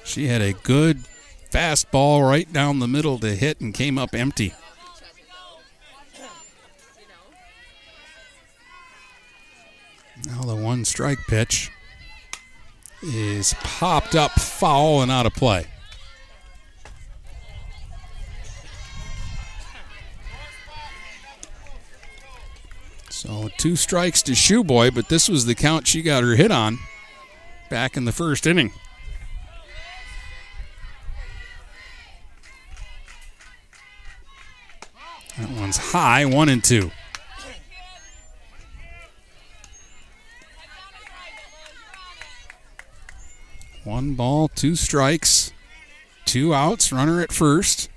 She had a good fastball right down the middle to hit and came up empty. Now the 1-strike pitch is popped up foul and out of play. So 2 strikes to Shuboi, but this was the count she got her hit on back in the first inning. That one's high, 1-2. One ball, 2 strikes, 2 outs, runner at first.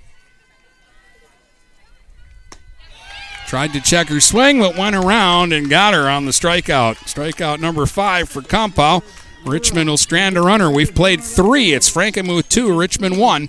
Tried to check her swing, but went around and got her on the strikeout. Strikeout number 5 for Kampau. Richmond will strand a runner. We've played 3. It's Frankenmuth 2, Richmond 1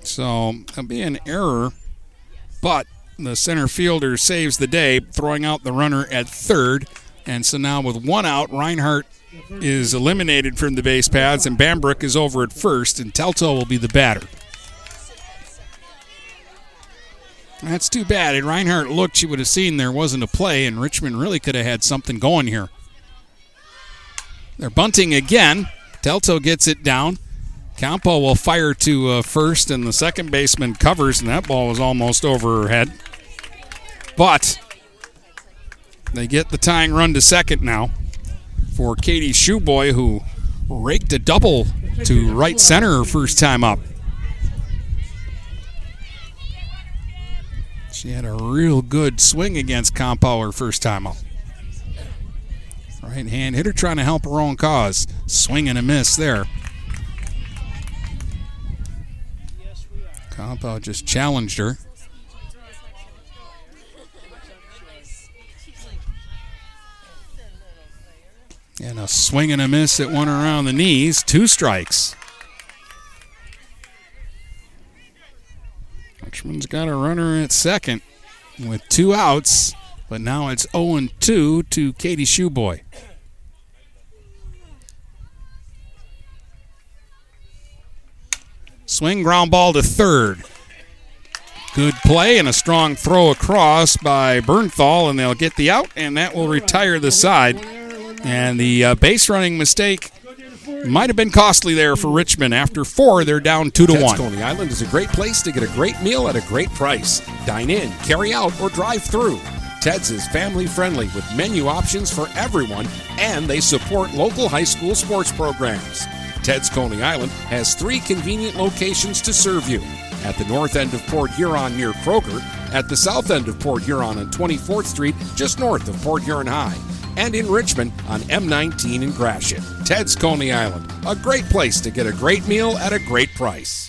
So it'll be an error, but the center fielder saves the day, throwing out the runner at third. And so now with 1 out, Reinhardt is eliminated from the base paths, and Bambrick is over at first, and Teltow will be the batter. That's too bad. Had Reinhardt looked, she would have seen there wasn't a play, and Richmond really could have had something going here. They're bunting again. Teltow gets it down. Kampau will fire to first, and the second baseman covers, and that ball was almost over her head. But they get the tying run to second now for Katie Shuboi, who raked a double to right center her first time up. She had a real good swing against Kampau her first time up. Right hand hitter trying to help her own cause. Swing and a miss there. Kampau just challenged her. And a swing and a miss at one around the knees. Two strikes. Richmond's got a runner at second with two outs, but now it's 0-2 to Katie Shuboi. Swing, ground ball to third. Good play and a strong throw across by Bernthal, and they'll get the out, and that will retire the side. And the base running mistake might have been costly there for Richmond. After four, they're down 2-1. Ted's Coney Island is a great place to get a great meal at a great price. Dine in, carry out, or drive through. Ted's is family friendly with menu options for everyone, and they support local high school sports programs. Ted's Coney Island has three convenient locations to serve you. At the north end of Port Huron near Kroger, at the south end of Port Huron on 24th Street, just north of Port Huron High, and in Richmond on M19 in Gratiot. Ted's Coney Island, a great place to get a great meal at a great price.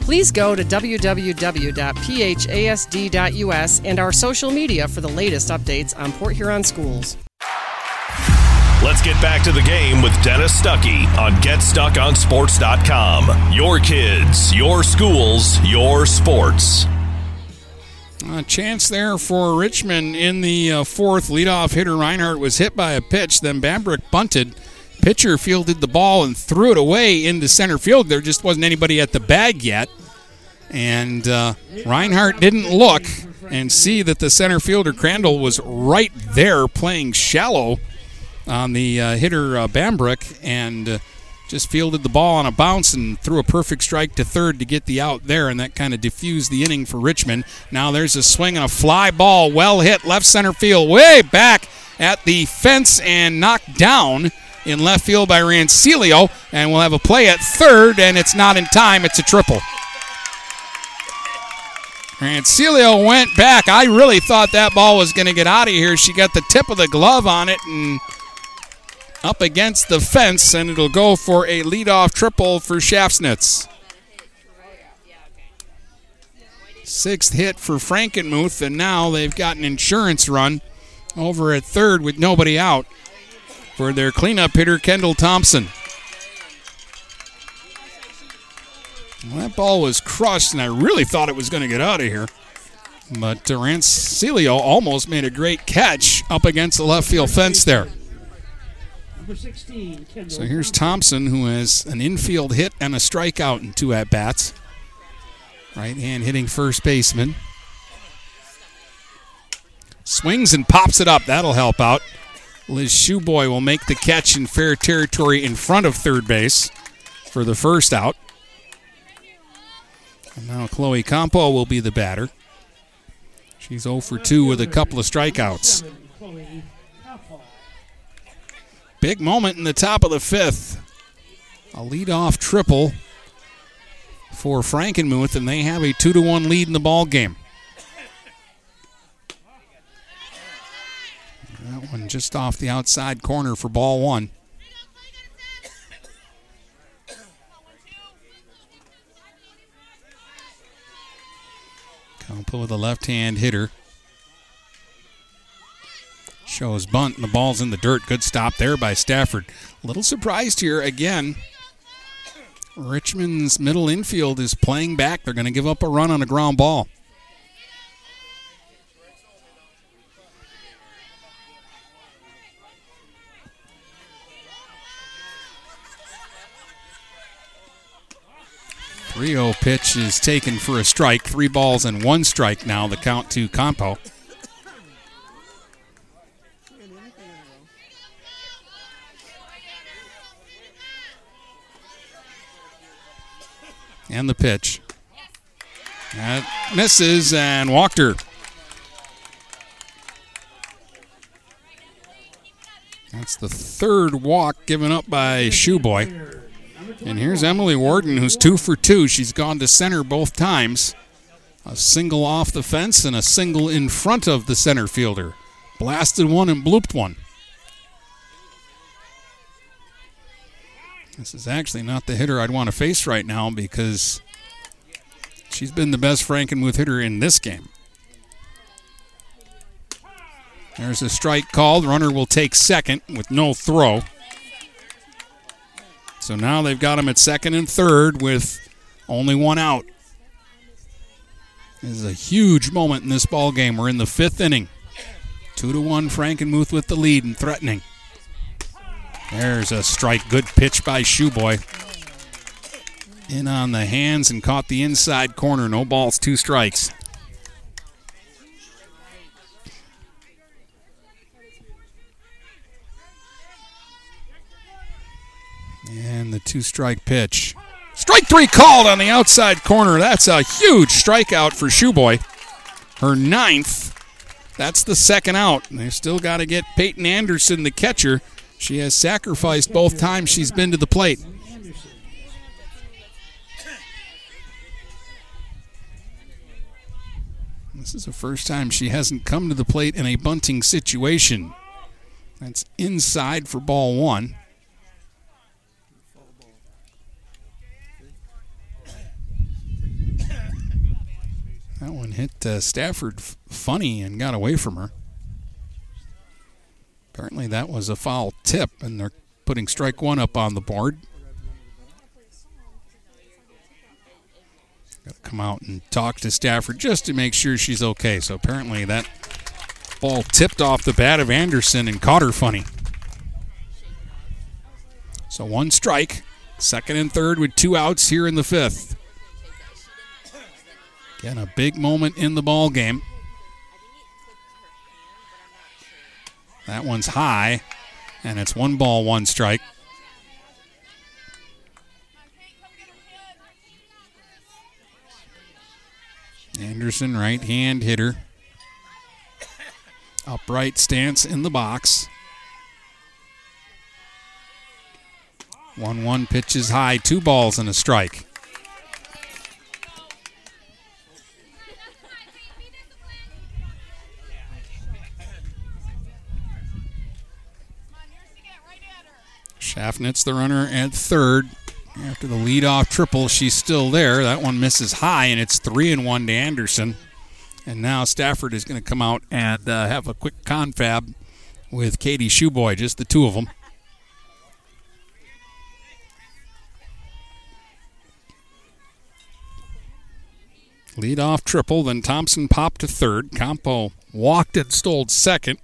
Please go to www.phasd.us and our social media for the latest updates on Port Huron Schools. Let's get back to the game with Dennis Stuckey on GetStuckOnSports.com. Your kids, your schools, your sports. A chance there for Richmond in the fourth. Leadoff hitter Reinhardt was hit by a pitch, then Bambrick bunted. Pitcher fielded the ball and threw it away into center field. There just wasn't anybody at the bag yet. And Reinhardt didn't look and see that the center fielder Crandall was right there playing shallow on the hitter Bambrick, and just fielded the ball on a bounce and threw a perfect strike to third to get the out there, and that kind of diffused the inning for Richmond. Now there's a swing and a fly ball, well hit, left center field, way back at the fence and knocked down in left field by Rancilio, and we'll have a play at third, and it's not in time. It's a triple. Rancilio went back. I really thought that ball was going to get out of here. She got the tip of the glove on it and up against the fence, and it'll go for a leadoff triple for Schafsnitz. Sixth hit for Frankenmuth, and now they've got an insurance run over at third with nobody out for their cleanup hitter, Kendall Thompson. Well, that ball was crushed, and I really thought it was going to get out of here. But Rancilio almost made a great catch up against the left field fence there. Number 16, Kendall. So here's Thompson, who has an infield hit and a strikeout in two at-bats. Right hand hitting first baseman. Swings and pops it up. That'll help out. Liz Shuboi will make the catch in fair territory in front of third base for the first out. And now Chloe Kampau will be the batter. She's 0 for 2 with a couple of strikeouts. Big moment in the top of the fifth. A leadoff triple for Frankenmuth, and they have a 2-1 lead in the ball game. That one just off the outside corner for ball one. Kampau with a left-hand hitter. Shows bunt, and the ball's in the dirt. Good stop there by Stafford. A little surprised here again. Richmond's middle infield is playing back. They're going to give up a run on a ground ball. Rio pitch is taken for a strike. 3 balls and 1 strike now, the count to Kampau. And the pitch. That misses and walked her. That's the third walk given up by Shuboi. And here's Emily Warden, who's 2 for 2. She's gone to center both times. A single off the fence and a single in front of the center fielder. Blasted one and blooped one. This is actually not the hitter I'd want to face right now because she's been the best Frankenmuth hitter in this game. There's a strike called. Runner will take second with no throw. So now they've got him at second and third with only one out. This is a huge moment in this ball game. We're in the fifth inning. 2-1 Frankenmuth with the lead and threatening. There's a strike. Good pitch by Shuboi. In on the hands and caught the inside corner. No balls, 2 strikes. And the 2-strike pitch. Strike three called on the outside corner. That's a huge strikeout for Shuboi. Her 9th. That's the second out. They've still got to get Peyton Anderson, the catcher. She has sacrificed both times she's been to the plate. This is the first time she hasn't come to the plate in a bunting situation. That's inside for ball one. That one hit Stafford funny and got away from her. Apparently that was a foul tip, and they're putting strike one up on the board. Got to come out and talk to Stafford just to make sure she's okay. So apparently that ball tipped off the bat of Anderson and caught her funny. So 1 strike, second and third with 2 outs here in the fifth. Again, a big moment in the ball game. That one's high, and it's 1 ball, 1 strike. Anderson, right-hand hitter. Upright stance in the box. 1-1 pitch is high, 2 balls and a strike. Schafnitz, the runner at third. After the leadoff triple, she's still there. That one misses high, and it's 3-1 to Anderson. And now Stafford is going to come out and have a quick confab with Katie Shuboi, just the two of them. Leadoff triple, then Thompson popped to third. Kampau walked and stole second.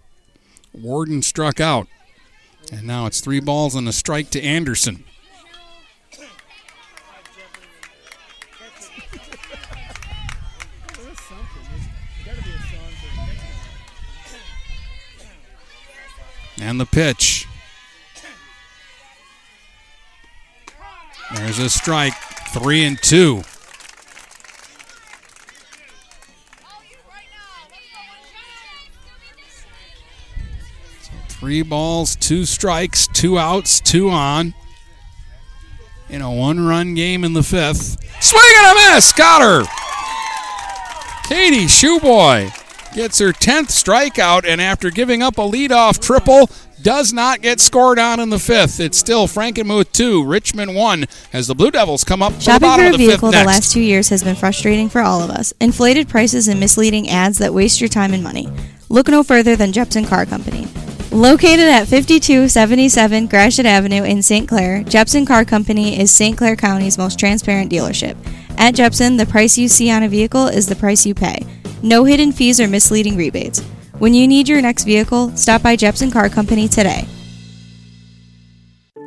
Warden struck out. And now it's 3 balls and a strike to Anderson. And the pitch. There's a strike, 3-2. So 3 balls, 2 strikes, 2 outs, 2 on. In a 1-run game in the fifth. Swing and a miss, got her! Katie Shuboi gets her 10th strikeout, and after giving up a leadoff triple, does not get scored on in the fifth. It's still Frankenmuth 2, Richmond 1, as the Blue Devils come up to the bottom of the fifth. Shopping for a vehicle the last 2 years has been frustrating for all of us. Inflated prices and misleading ads that waste your time and money. Look no further than Jepson Car Company. Located at 5277 Gratiot Avenue in St. Clair, Jepson Car Company is St. Clair County's most transparent dealership. At Jepson, the price you see on a vehicle is the price you pay. No hidden fees or misleading rebates. When you need your next vehicle, stop by Jepson Car Company today.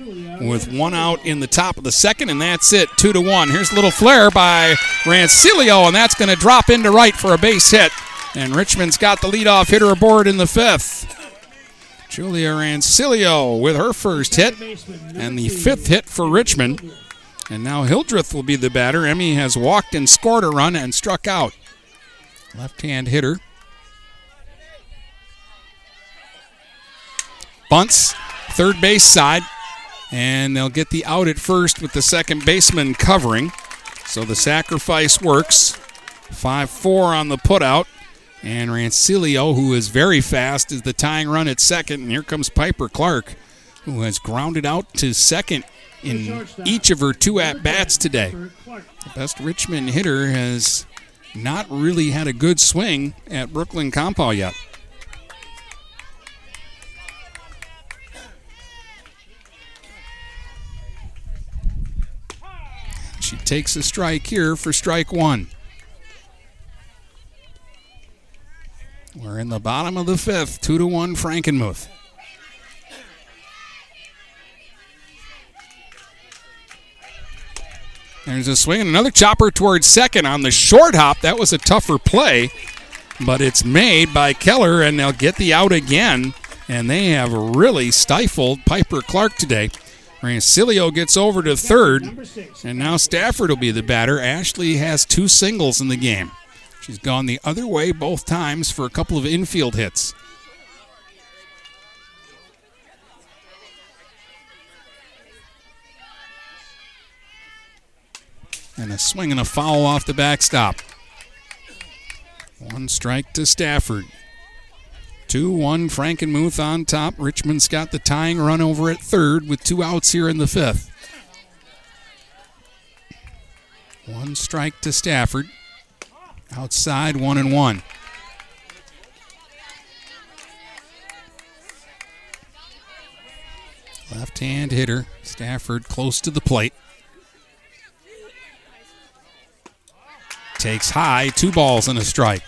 with one out in the top of the second, and that's it, 2-1. Here's a little flare by Rancilio, and that's going to drop into right for a base hit. And Richmond's got the leadoff hitter aboard in the fifth. Julia Rancilio with her first hit and the fifth hit for Richmond. And now Hildreth will be the batter. Emmy has walked and scored a run and struck out. Left-hand hitter. Bunts, third base side, and they'll get the out at first with the second baseman covering. So the sacrifice works. 5-4 on the putout. And Rancilio, who is very fast, is the tying run at second. And here comes Piper Clark, who has grounded out to second in each of her two at-bats today. The best Richmond hitter has not really had a good swing at Brooklyn Kampau yet. She takes a strike here for strike one. We're in the bottom of the fifth, 2-1 Frankenmuth. There's a swing and another chopper towards second on the short hop. That was a tougher play, but it's made by Keller, and they'll get the out again. And they have really stifled Piper Clark today. Rancilio gets over to third, and now Stafford will be the batter. Ashley has two singles in the game. She's gone the other way both times for a couple of infield hits. And a swing and a foul off the backstop. One strike to Stafford. 2-1 Frankenmuth on top. Richmond's got the tying run over at third with two outs here in the fifth. One strike to Stafford. Outside, 1-1. Left-hand hitter, Stafford close to the plate. Takes high, 2-1.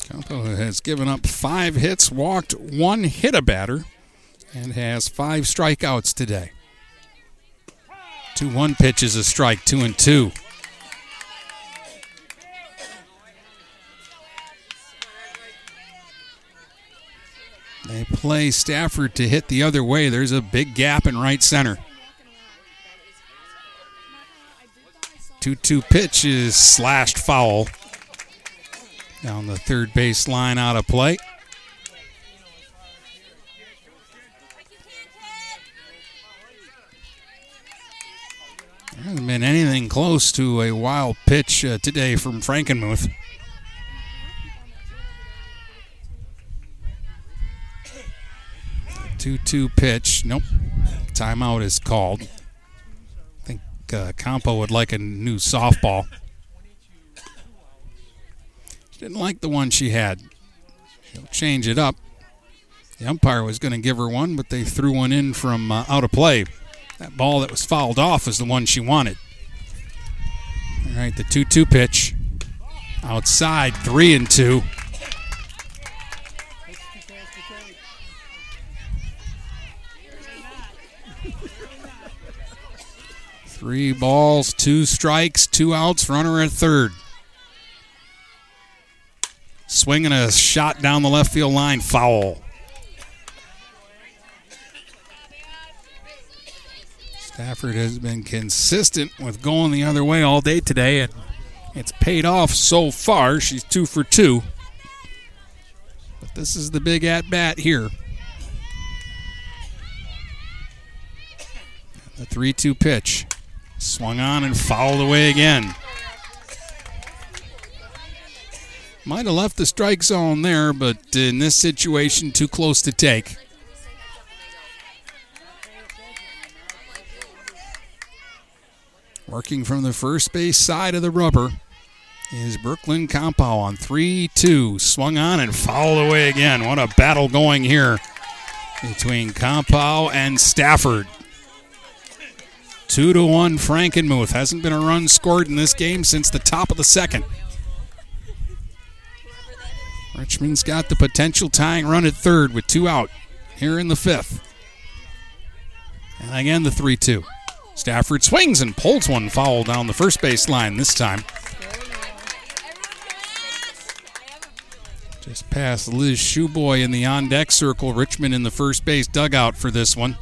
Kampau has given up 5 hits, walked 1 hit a batter, and has 5 strikeouts today. 2-1 pitch is a strike, 2-2. They play Stafford to hit the other way. There's a big gap in right center. 2-2 pitch is slashed foul. Down the third base line out of play. There hasn't been anything close to a wild pitch today from Frankenmuth. The 2-2 pitch. Nope. Timeout is called. Kampau would like a new softball. She didn't like the one she had. She'll change it up. The umpire was going to give her one, but they threw one in from out of play. That ball that was fouled off is the one she wanted. All right, the 2-2 pitch. Outside, 3-2. Three balls, 2 strikes, 2 outs, runner at third. Swinging a shot down the left field line, foul. Stafford has been consistent with going the other way all day today, and it's paid off so far. She's 2 for 2. But this is the big at-bat here. The 3-2 pitch. Swung on and fouled away again. Might have left the strike zone there, but in this situation, too close to take. Working from the first base side of the rubber is Brooklyn Kampau on 3-2. Swung on and fouled away again. What a battle going here between Kampau and Stafford. 2-1 Frankenmuth. Hasn't been a run scored in this game since the top of the second. Richmond's got the potential tying run at third with two out here in the fifth. And again the 3-2. Stafford swings and pulls one foul down the first baseline this time. Just past Liz Shuboi in the on-deck circle. Richmond in the first base dugout for this one.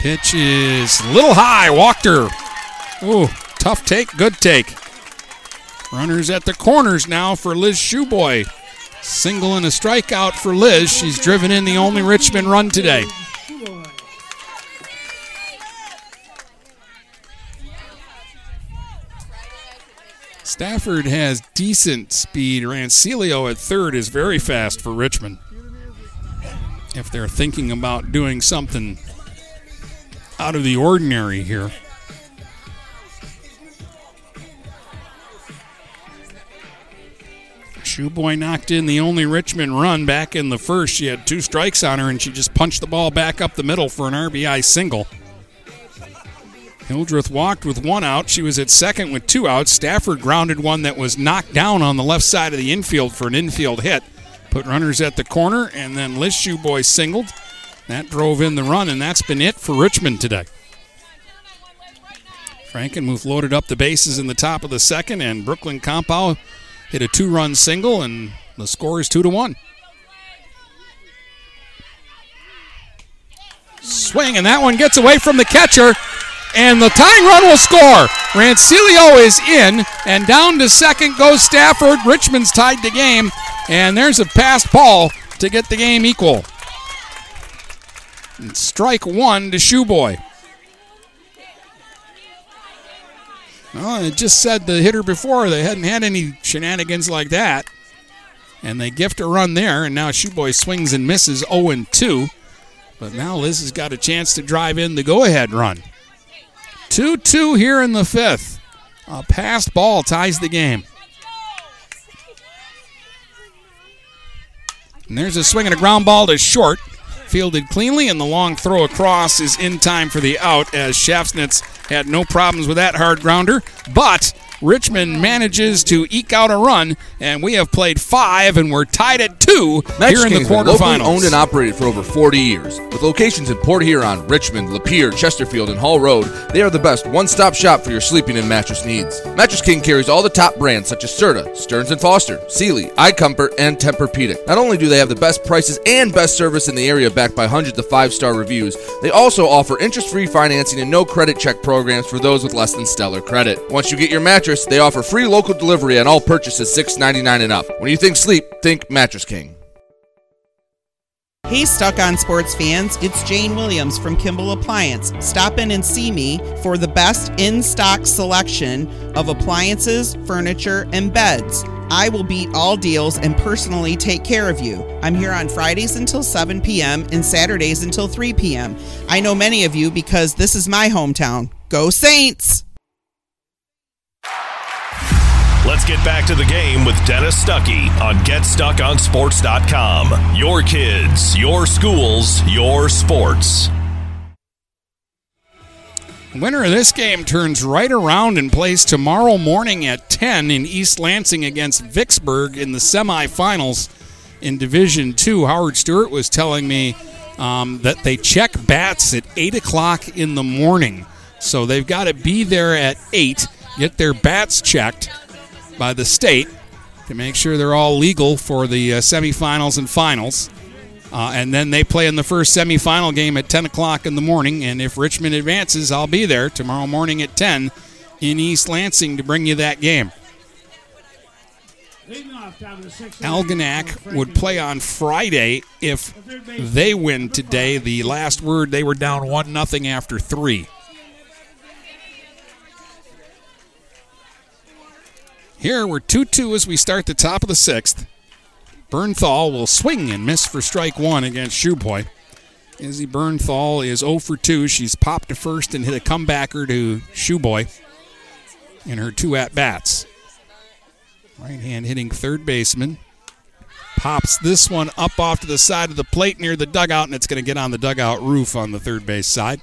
Pitch is a little high. Walker. Ooh, tough take, good take. Runners at the corners now for Liz Shuboi. Single and a strikeout for Liz. She's driven in the only Richmond run today. Stafford has decent speed. Rancilio at third is very fast for Richmond. If they're thinking about doing something out of the ordinary here. Shuboi knocked in the only Richmond run back in the first. She had two strikes on her, and she just punched the ball back up the middle for an RBI single. Hildreth walked with one out. She was at second with two outs. Stafford grounded one that was knocked down on the left side of the infield for an infield hit. Put runners at the corner, and then Liz Shuboi singled. That drove in the run, and that's been it for Richmond today. Frankenmuth loaded up the bases in the top of the second, and Brooklyn Kampau hit a two-run single, and the score is 2-1. Swing, and that one gets away from the catcher, and the tying run will score. Rancilio is in, and down to second goes Stafford. Richmond's tied the game, and there's a passed ball to get the game equal. And strike one to Shuboi. Well, it just said the hitter before they hadn't had any shenanigans like that. And they gift a run there, and now Shuboi swings and misses 0-2. But now Liz has got a chance to drive in the go-ahead run. 2-2 here in the fifth. A passed ball ties the game. And there's a swing and a ground ball to short. Fielded cleanly, and the long throw across is in time for the out, as Schafsnitz had no problems with that hard grounder. But Richmond manages to eke out a run, and we have played five, and we're tied at 2 Mattress here in the quarterfinals. Locally owned and operated for over 40 years. With locations in Port Huron, Richmond, Lapeer, Chesterfield, and Hall Road, they are the best one-stop shop for your sleeping and mattress needs. Mattress King carries all the top brands such as Serta, Stearns & Foster, Sealy, iComfort, and Tempur-Pedic. Not only do they have the best prices and best service in the area backed by hundreds of five-star reviews, they also offer interest-free financing and no credit check programs for those with less than stellar credit. Once you get your mattress, they offer free local delivery on all purchases $6.99 and up. When you think sleep, think Mattress King. Hey, Stuck on Sports fans, it's Jane Williams from Kimball Appliance. Stop in and see me for the best in-stock selection of appliances, furniture, and beds. I will beat all deals and personally take care of you. I'm here on Fridays until 7 p.m. and Saturdays until 3 p.m. I know many of you because this is my hometown. Go Saints! Let's get back to the game with Dennis Stuckey on GetStuckOnSports.com. Your kids, your schools, your sports. Winner of this game turns right around and plays tomorrow morning at 10 in East Lansing against Vicksburg in the semifinals in Division II. Howard Stewart was telling me that they check bats at 8 o'clock in the morning. So they've got to be there at 8, get their bats checked by the state to make sure they're all legal for the semifinals and finals. And then they play in the first semifinal game at 10 o'clock in the morning. And if Richmond advances, I'll be there tomorrow morning at 10 in East Lansing to bring you that game. Algonac would play on Friday if they win today. The last word, they were down 1-0 after 3. Here we're 2-2 as we start the top of the sixth. Bernthal will swing and miss for strike one against Shuboi. Izzy Bernthal is 0 for 2. She's popped to first and hit a comebacker to Shuboi in her two at-bats. Right hand hitting third baseman. Pops this one up off to the side of the plate near the dugout, and it's going to get on the dugout roof on the third base side.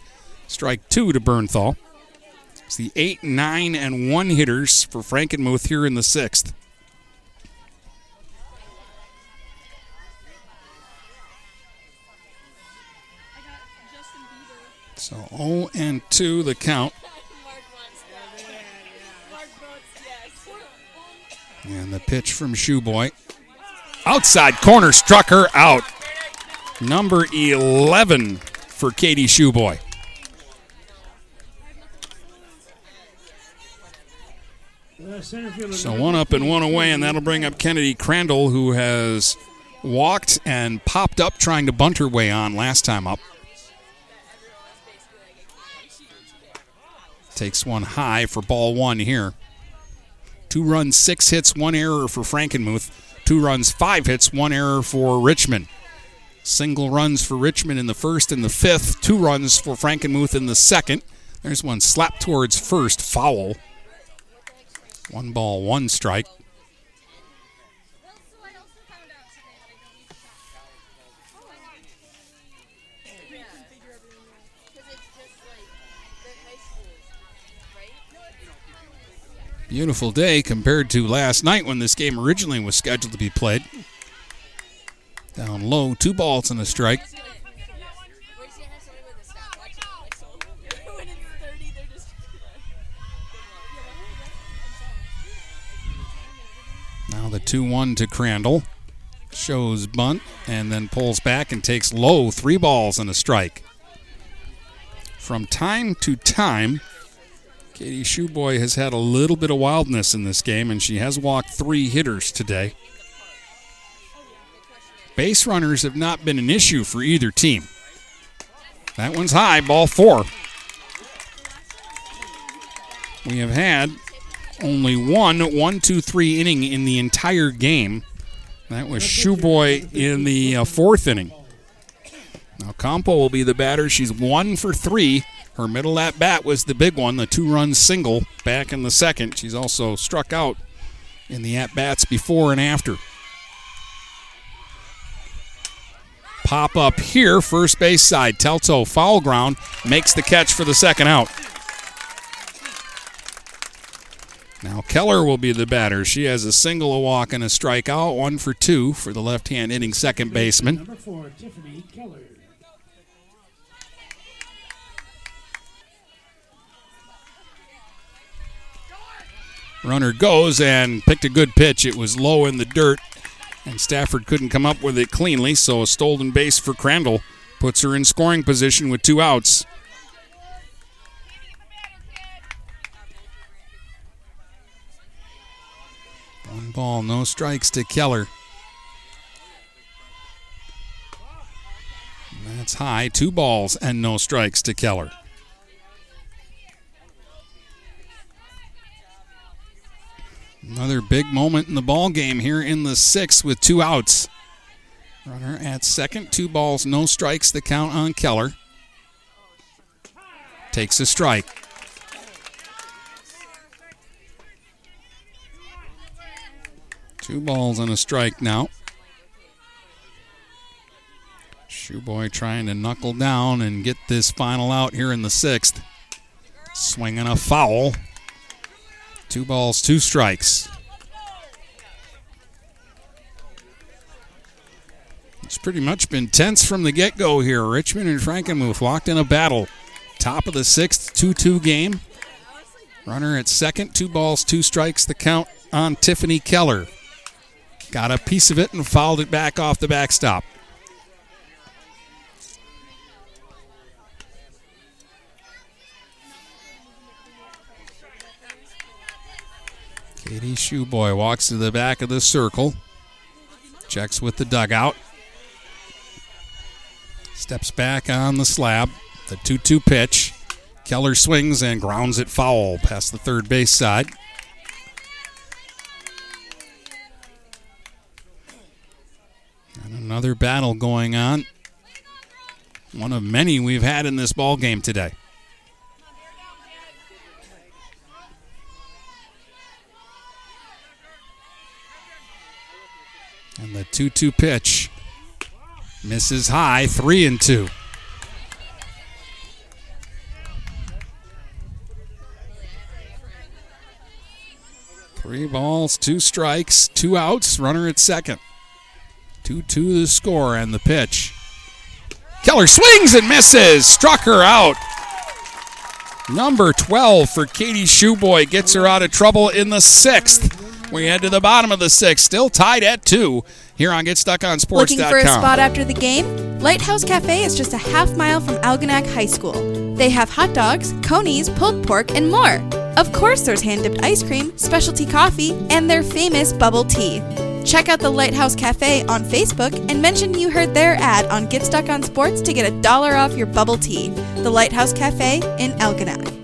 Strike two to Bernthal. It's the 8, 9, and 1 hitters for Frankenmuth here in the sixth. So 0 and 2 the count. And the pitch from Shuboi. Outside corner struck her out. Number 11 for Katie Shuboi. So one up and one away, and that'll bring up Kennedy Crandall, who has walked and popped up trying to bunt her way on last time up. Takes one high for ball one here. 2 runs, 6 hits, 1 error for Frankenmuth. 2 runs, 5 hits, 1 error for Richmond. Single runs for Richmond in the first and the fifth. 2 runs for Frankenmuth in the second. There's one slap towards first, foul. 1 ball, 1 strike. Beautiful day compared to last night when this game originally was scheduled to be played. Down low, 2 balls and a strike. Now the 2-1 to Crandall. Shows bunt and then pulls back and takes low, 3 balls and a strike. From time to time, Katie Shuboi has had a little bit of wildness in this game, and she has walked 3 hitters today. Base runners have not been an issue for either team. That one's high, ball 4. We have had only one, two, three inning in the entire game. That was Shuboi in the fourth inning. Now Kampau will be the batter. She's 1 for 3. Her middle at-bat was the big one, the 2-run single back in the second. She's also struck out in the at-bats before and after. Pop up here, first base side. Teltow foul ground, makes the catch for the second out. Now Keller will be the batter. She has a single, a walk, and a strikeout. 1 for 2 for the left-hand hitting second baseman. Number 4, Tiffany Keller. Runner goes and picked a good pitch. It was low in the dirt, and Stafford couldn't come up with it cleanly, so a stolen base for Crandall puts her in scoring position with 2 outs. One ball, no strikes to Keller. And that's high, 2 balls and no strikes to Keller. Another big moment in the ball game here in the sixth with 2 outs. Runner at second, 2 balls, no strikes. The count on Keller. Takes a strike. Two balls and a strike now. Shuboi trying to knuckle down and get this final out here in the sixth. Swinging a foul. 2 balls, 2 strikes. It's pretty much been tense from the get-go here. Richmond and Frankenmuth locked in a battle. Top of the sixth, 2-2 game. Runner at second, 2 balls, 2 strikes. The count on Tiffany Keller. Got a piece of it and fouled it back off the backstop. Katie Shuboi walks to the back of the circle, checks with the dugout, steps back on the slab, the 2-2 pitch. Keller swings and grounds it foul past the third base side. And another battle going on. One of many we've had in this ball game today. And the 2-2 pitch misses high, 3-2. Three balls, two strikes, two outs, runner at second. 2-2 the score and the pitch. Keller swings and misses, struck her out. Number 12 for Katie Shuboi gets her out of trouble in the sixth. We head to the bottom of the sixth, still tied at 2 here on GetStuckOnSports.com. Looking for a spot after the game? Lighthouse Cafe is just a half mile from Algonac High School. They have hot dogs, conies, pulled pork, and more. Of course, there's hand-dipped ice cream, specialty coffee, and their famous bubble tea. Check out the Lighthouse Cafe on Facebook and mention you heard their ad on Get Stuck on Sports to get $1 off your bubble tea. The Lighthouse Cafe in Algonac.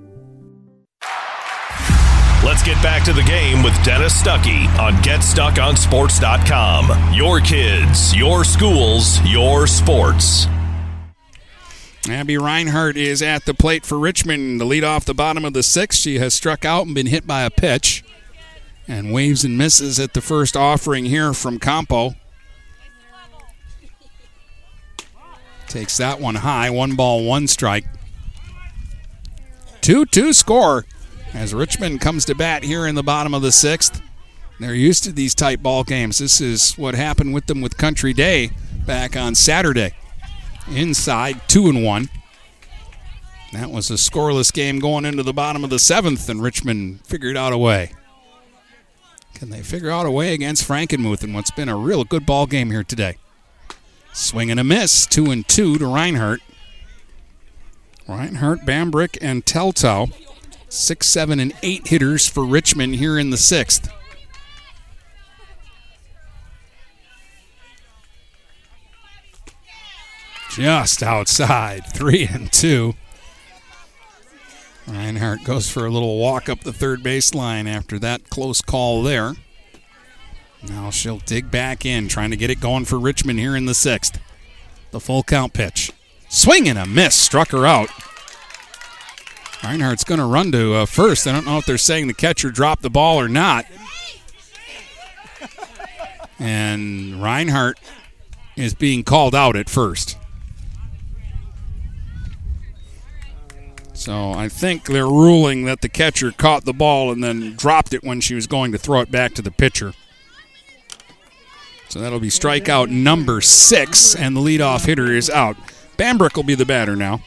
Let's get back to the game with Dennis Stuckey on GetStuckOnSports.com. Your kids, your schools, your sports. Abby Reinhardt is at the plate for Richmond to lead off the bottom of the sixth. She has struck out and been hit by a pitch. And waves and misses at the first offering here from Kampau. Takes that one high. 1-1 strike. 2-2 score. As Richmond comes to bat here in the bottom of the sixth, they're used to these tight ball games. This is what happened with them with Country Day back on Saturday. Inside, 2-1. That was a scoreless game going into the bottom of the seventh, and Richmond figured out a way. Can they figure out a way against Frankenmuth in what's been a real good ball game here today? Swing and a miss, 2-2 to Reinhardt. Reinhardt, Bambrick, and Teltow. 6, 7, and 8 hitters for Richmond here in the sixth. Just outside, 3-2. Reinhardt goes for a little walk up the third baseline after that close call there. Now she'll dig back in, trying to get it going for Richmond here in the sixth. The full count pitch. Swing and a miss, struck her out. Reinhardt's going to run to first. I don't know if they're saying the catcher dropped the ball or not. And Reinhardt is being called out at first. So I think they're ruling that the catcher caught the ball and then dropped it when she was going to throw it back to the pitcher. So that'll be strikeout number 6, and the leadoff hitter is out. Bambrick will be the batter now.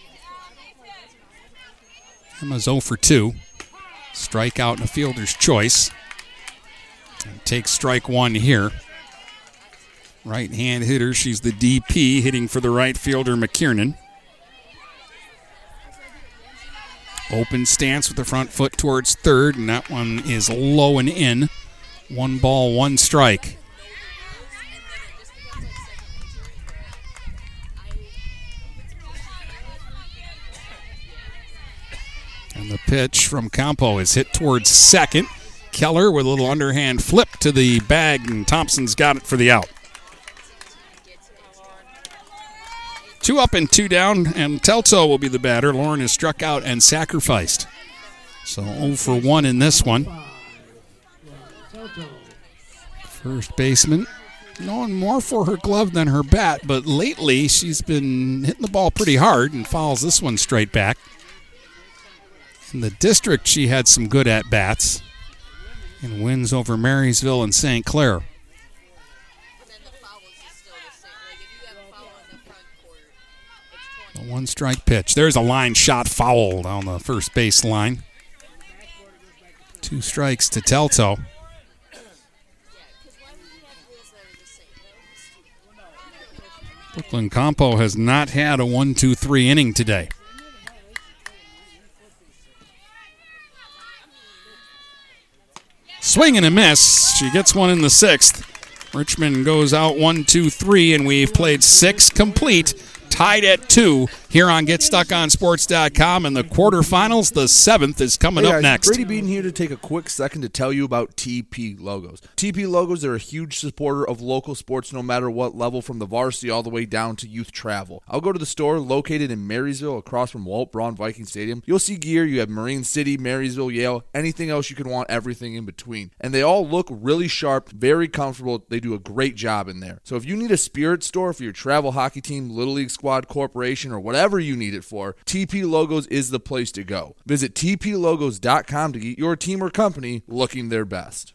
Emma's 0 for 2. Strikeout and a fielder's choice. And takes strike one here. Right hand hitter. She's the DP, hitting for the right fielder, McKiernan. Open stance with the front foot towards third, and that one is low and in. 1-1 strike. And the pitch from Kampau is hit towards second. Keller with a little underhand flip to the bag, and Thompson's got it for the out. 2 up and 2 down, and Teltow will be the batter. Lauren is struck out and sacrificed. So 0 for 1 in this one. First baseman, known more for her glove than her bat, but lately she's been hitting the ball pretty hard and fouls this one straight back. In the district, she had some good at-bats and wins over Marysville and St. Clair. The 1-strike pitch. There's a line shot foul down the first base line. 2 strikes to Teltow. Brooklyn Kampau has not had a 1-2-3 inning today. Swing and a miss. She gets one in the sixth. Richmond goes out 1-2-3, and we've played six complete, tied at two here on GetStuckOnSports.com. And the quarterfinals, the seventh, is coming up next. Brady Beaton here to take a quick second to tell you about TP Logos. TP Logos are a huge supporter of local sports no matter what level, from the varsity all the way down to youth travel. I'll go to the store located in Marysville across from Walt Braun Viking Stadium. You'll see gear. You have Marine City, Marysville, Yale, anything else you can want, everything in between. And they all look really sharp, very comfortable. They do a great job in there. So if you need a spirit store for your travel hockey team, Little League Squad, Corporation, or whatever you need it for, TP Logos is the place to go. Visit tplogos.com to get your team or company looking their best.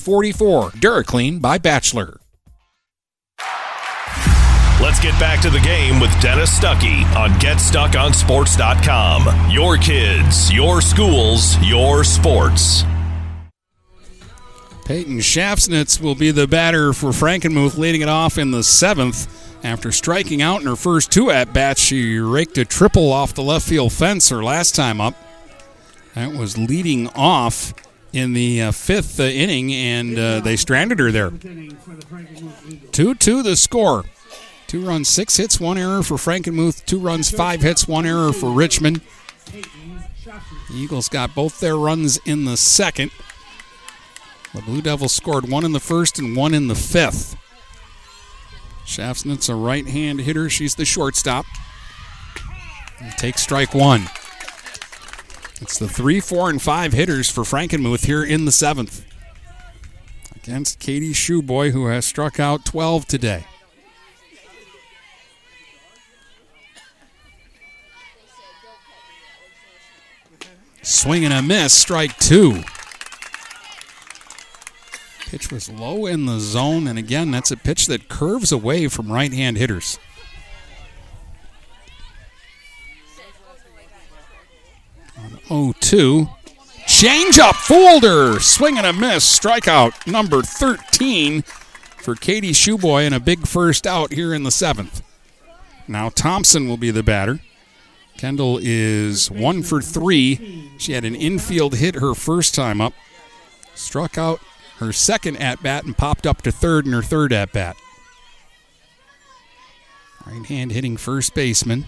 44 DuraClean by Bachelor. Let's get back to the game with Dennis Stuckey on GetStuckOnSports.com. Your kids, your schools, your sports. Peyton Schafsnitz will be the batter for Frankenmuth, leading it off in the seventh. After striking out in her first two at-bats, she raked a triple off the left field fence her last time up. That was leading off in the fifth inning, and they stranded her there. 2-2 the score. 2 runs, 6 hits, 1 error for Frankenmuth. 2 runs, 5 hits, 1 error for Richmond. The Eagles got both their runs in the second. The Blue Devils scored 1 in the first and 1 in the fifth. Schafsnitz, a right-hand hitter. She's the shortstop. And takes strike one. It's the 3, 4, and 5 hitters for Frankenmuth here in the seventh against Katie Shuboi, who has struck out 12 today. Swing and a miss, strike two. Pitch was low in the zone, and again, that's a pitch that curves away from right-hand hitters. On 0-2, changeup, fooled her. Swing and a miss, strikeout number 13 for Katie Shuboi, and a big first out here in the seventh. Now Thompson will be the batter. Kendall is 1 for 3. She had an infield hit her first time up, struck out her second at-bat, and popped up to third in her third at-bat. Right hand hitting first baseman.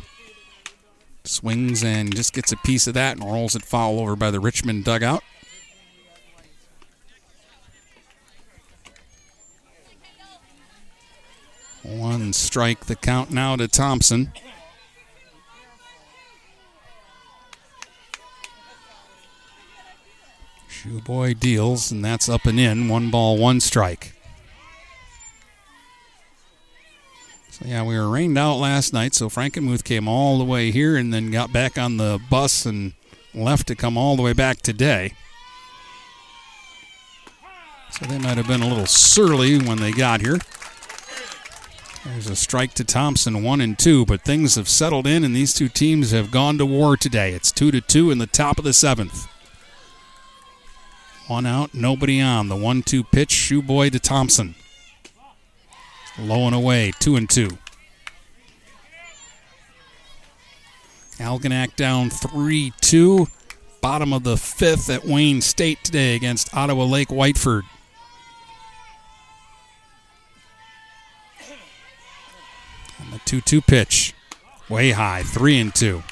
Swings and just gets a piece of that and rolls it foul over by the Richmond dugout. One strike, the count now to Thompson. Shuboi deals, and that's up and in. 1 ball, 1 strike. Yeah, we were rained out last night, so Frankenmuth came all the way here and then got back on the bus and left to come all the way back today. So they might have been a little surly when they got here. There's a strike to Thompson, 1 and 2, but things have settled in and these two teams have gone to war today. It's 2-2 in the top of the seventh. 1 out, nobody on. The 1-2 pitch, Shuboi to Thompson. Low and away, 2 and 2. Algonac down 3-2. Bottom of the fifth at Wayne State today against Ottawa Lake Whiteford. And the 2-2 pitch. Way high, 3 and 2.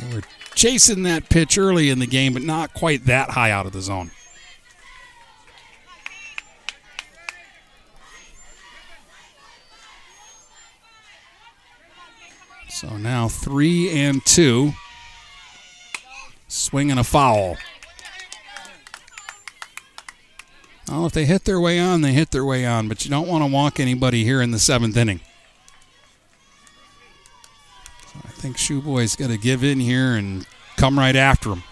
They were chasing that pitch early in the game, but not quite that high out of the zone. So now 3 and 2. Swing and a foul. Well, if they hit their way on, they hit their way on. But you don't want to walk anybody here in the seventh inning. think Shuboi's got to give in here and come right after him.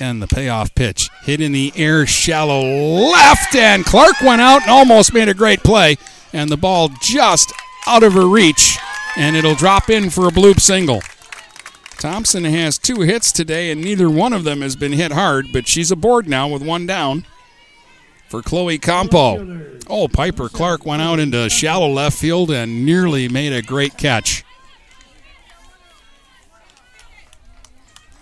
And the payoff pitch hit in the air, shallow left, and Clark went out and almost made a great play. And the ball just out of her reach, and it'll drop in for a bloop single. Thompson has two hits today, and neither one of them has been hit hard, but she's aboard now with one down for Chloe Kampau. Oh, Piper Clark went out into shallow left field and nearly made a great catch.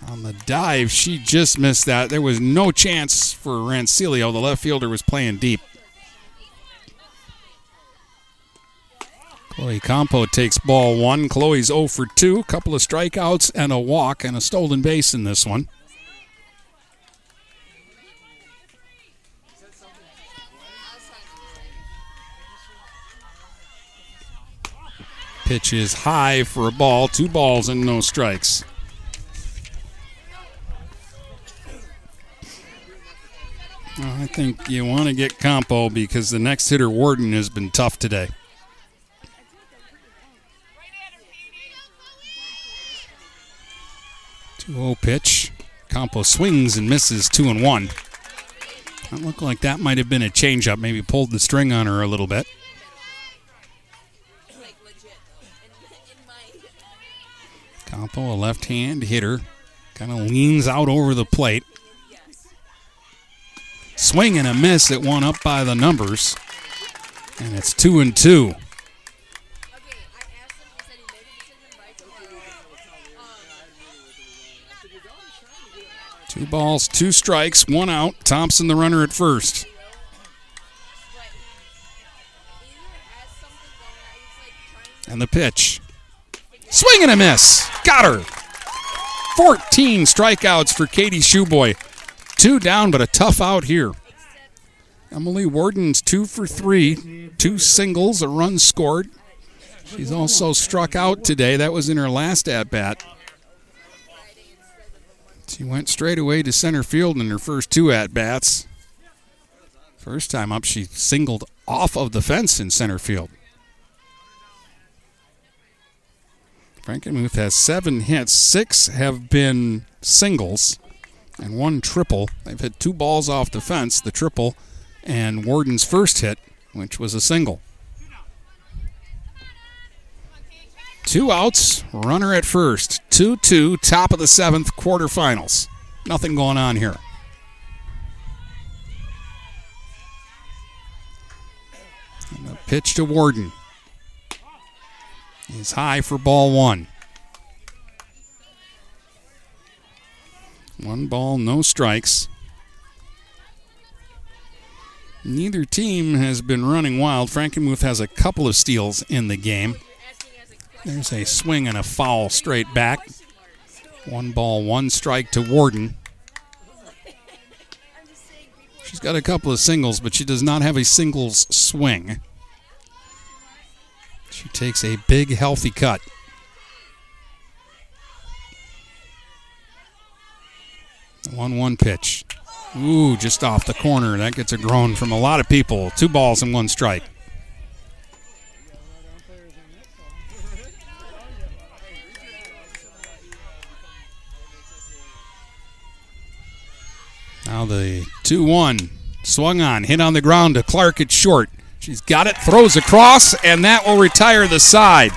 On the dive, she just missed that. There was no chance for Rancilio. The left fielder was playing deep. Chloe Kampau takes ball one. Chloe's 0 for 2. A couple of strikeouts and a walk and a stolen base in this one. Pitch is high for a ball. 2 balls and no strikes. Well, I think you want to get Kampau because the next hitter, Warden, has been tough today. Low pitch. Kampau swings and misses 2-1. That looked like that might have been a changeup. Maybe pulled the string on her a little bit. Kampau, a left-hand hitter, kind of leans out over the plate. Swing and a miss at one up by the numbers. And it's 2-2. Two balls, 2 strikes, 1 out. Thompson the runner at first. And the pitch. Swing and a miss. Got her. 14 strikeouts for Katie Shuboi. 2 down, but a tough out here. Emily Warden's 2 for 3. 2 singles, a run scored. She's also struck out today. That was in her last at-bat. She went straight away to center field in her first 2 at-bats. First time up, she singled off of the fence in center field. Frankenmuth has 7 hits. 6 have been singles and 1 triple. They've hit 2 balls off the fence, the triple, and Warden's first hit, which was a single. 2 outs, runner at first. 2-2, top of the 7th, quarterfinals. Nothing going on here. And the pitch to Warden is high for ball 1. 1 ball, no strikes. Neither team has been running wild. Frankenmuth has a couple of steals in the game. There's a swing and a foul straight back. 1 ball, 1 strike to Warden. She's got a couple of singles, but she does not have a singles swing. She takes a big, healthy cut. The 1-1 pitch. Ooh, just off the corner. That gets a groan from a lot of people. 2 balls and 1 strike. Now the 2-1, swung on, hit on the ground to Clark at short. She's got it, throws across, and that will retire the side.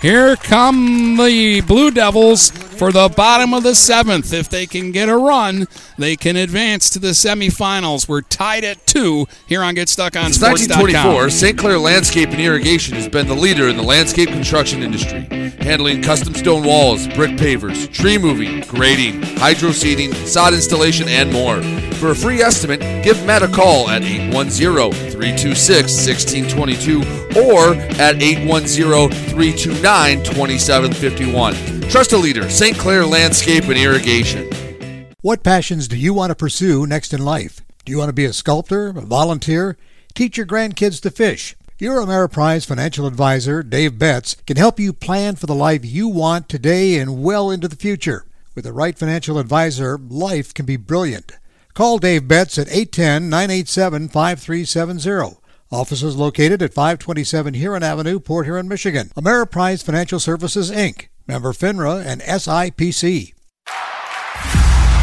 Here come the Blue Devils for the bottom of the 7th. If they can get a run, they can advance to the semifinals. We're tied at 2 here on GetStuckOnSports.com. Since 1924, St. Clair Landscape and Irrigation has been the leader in the landscape construction industry, handling custom stone walls, brick pavers, tree moving, grading, hydro seeding, sod installation, and more. For a free estimate, give Matt a call at 810-326-1622 or at 810-329-2751. Trust a leader, St. Clair Landscape and Irrigation. What passions do you want to pursue next in life? Do you want to be a sculptor, a volunteer, teach your grandkids to fish? Your Ameriprise financial advisor, Dave Betts, can help you plan for the life you want today and well into the future. With the right financial advisor, life can be brilliant. Call Dave Betts at 810-987-5370. Offices located at 527 Huron Avenue, Port Huron, Michigan. Ameriprise Financial Services, Inc., member FINRA and SIPC.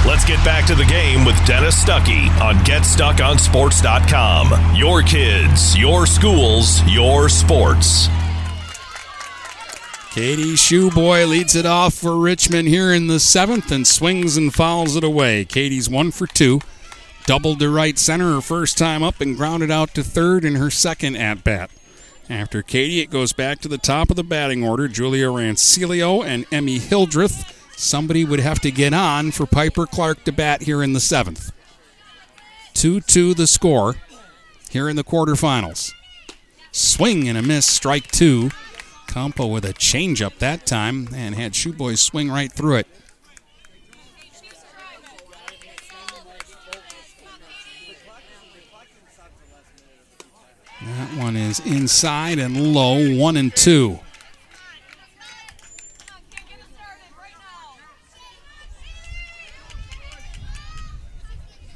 Let's get back to the game with Dennis Stuckey on GetStuckOnSports.com. Your kids, your schools, your sports. Katie Shuboi leads it off for Richmond here in the seventh and swings and fouls it away. Katie's 1 for 2. Doubled to right center her first time up and grounded out to third in her second at-bat. After Katie, it goes back to the top of the batting order. Julia Rancilio and Emmy Hildreth. Somebody would have to get on for Piper Clark to bat here in the seventh. 2-2 the score here in the quarterfinals. Swing and a miss, strike two. Kampau with a changeup that time and had Shuboi swing right through it. That one is inside and low, 1-2.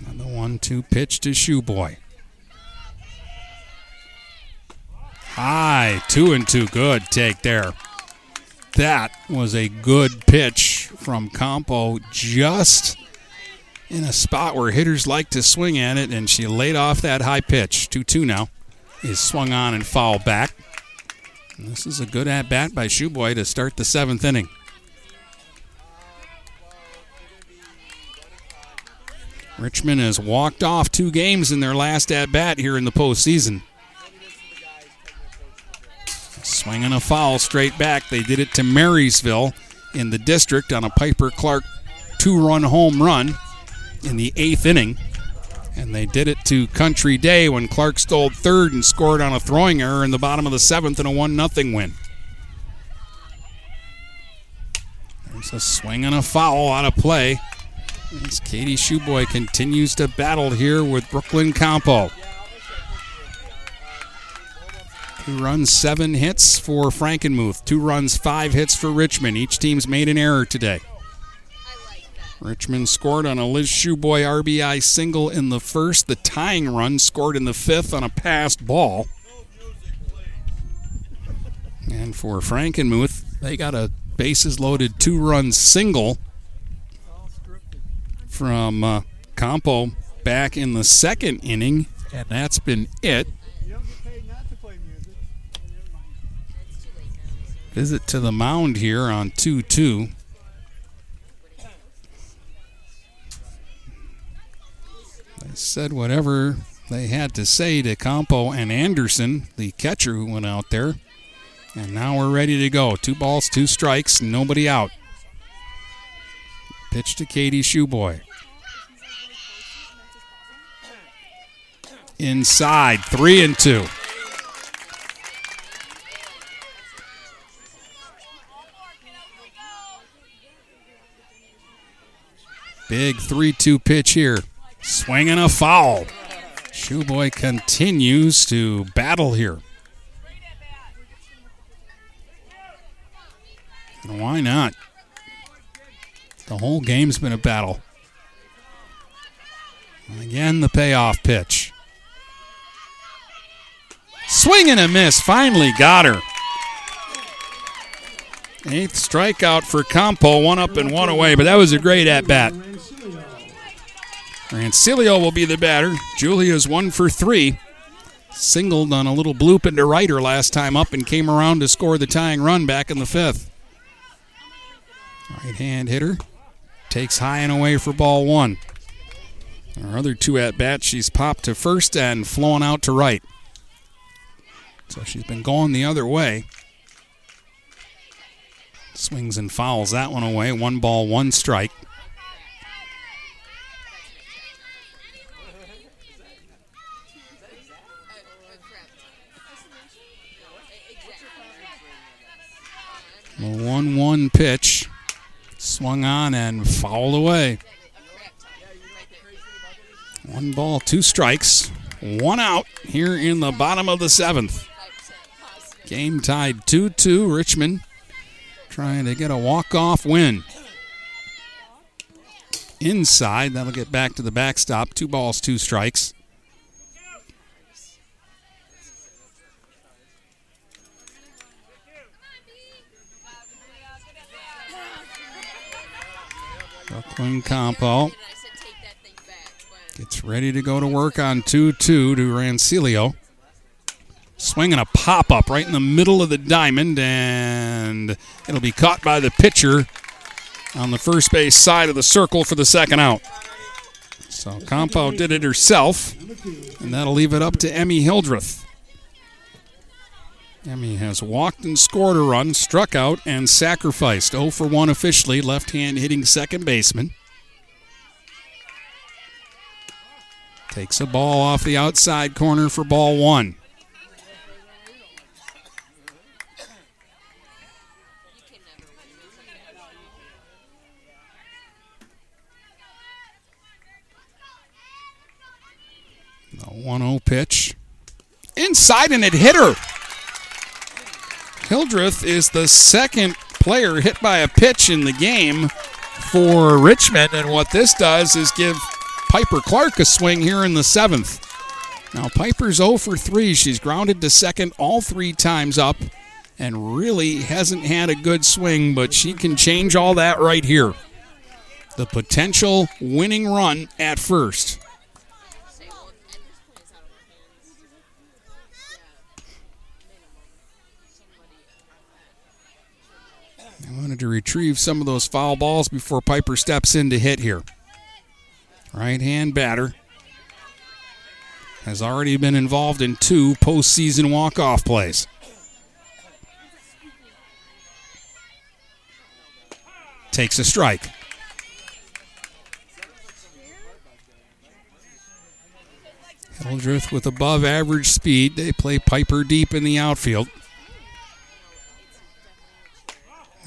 Another 1-2 pitch to Shuboi. High, 2-2, good take there. That was a good pitch from Kampau, just in a spot where hitters like to swing at it, and she laid off that high pitch. 2-2 now. Is swung on and foul back. And this is a good at-bat by Shuboi to start the seventh inning. Richmond has walked off 2 games in their last at-bat here in the postseason. Swinging a foul straight back. They did it to Marysville in the district on a Piper Clark 2-run home run in the 8th inning. And they did it to Country Day when Clark stole third and scored on a throwing error in the bottom of the 7th in a 1-0 win. There's a swing and a foul out of play as Katie Shuboi continues to battle here with Brooklyn Kampau. 2 runs, 7 hits for Frankenmuth. 2 runs, 5 hits for Richmond. Each team's made an error today. Richmond scored on a Liz Shuboi RBI single in the first. The tying run scored in the 5th on a passed ball. And for Frankenmuth, they got a bases-loaded 2-run single from Kampau back in the 2nd inning, and that's been it. Visit to the mound here on 2-2. They said whatever they had to say to Kampau and Anderson, the catcher who went out there. And now we're ready to go. 2 balls, 2 strikes, nobody out. Pitch to Katie Shuboi. Inside, 3-2. Big 3-2 pitch here. Swing and a foul. Shuboi continues to battle here. And why not? The whole game's been a battle. And again, the payoff pitch. Swing and a miss. Finally got her. 8th strikeout for Kampau. 1 up and 1 away, but that was a great at-bat. Rancilio will be the batter. Julia's 1 for 3. Singled on a little bloop into right her last time up and came around to score the tying run back in the 5th. Right-hand hitter. Takes high and away for ball 1. Her other 2 at-bats, she's popped to first and flown out to right. So she's been going the other way. Swings and fouls that one away. 1 ball, 1 strike. The 1-1 pitch swung on and fouled away. 1 ball, 2 strikes. 1 out here in the bottom of the 7th. Game tied 2-2. Richmond trying to get a walk-off win. Inside, that'll get back to the backstop. 2 balls, 2 strikes. Brooklyn Kampau gets ready to go to work on 2-2 to Rancilio. Swinging a pop-up right in the middle of the diamond, and it'll be caught by the pitcher on the first base side of the circle for the second out. So Kampau did it herself, and that'll leave it up to Emmy Hildreth. Emmy has walked and scored a run, struck out, and sacrificed. 0 for 1 officially, left-hand hitting second baseman. Takes a ball off the outside corner for ball one. The 1-0 pitch. Inside, and it hit her. Hildreth is the second player hit by a pitch in the game for Richmond, and what this does is give Piper Clark a swing here in the seventh. Now Piper's 0 for 3. She's grounded to second all three times up and really hasn't had a good swing, but she can change all that right here. The potential winning run at first. I wanted to retrieve some of those foul balls before Piper steps in to hit here. Right-hand batter has already been involved in two postseason walk-off plays. Takes a strike. Hildreth with above-average speed. They play Piper deep in the outfield.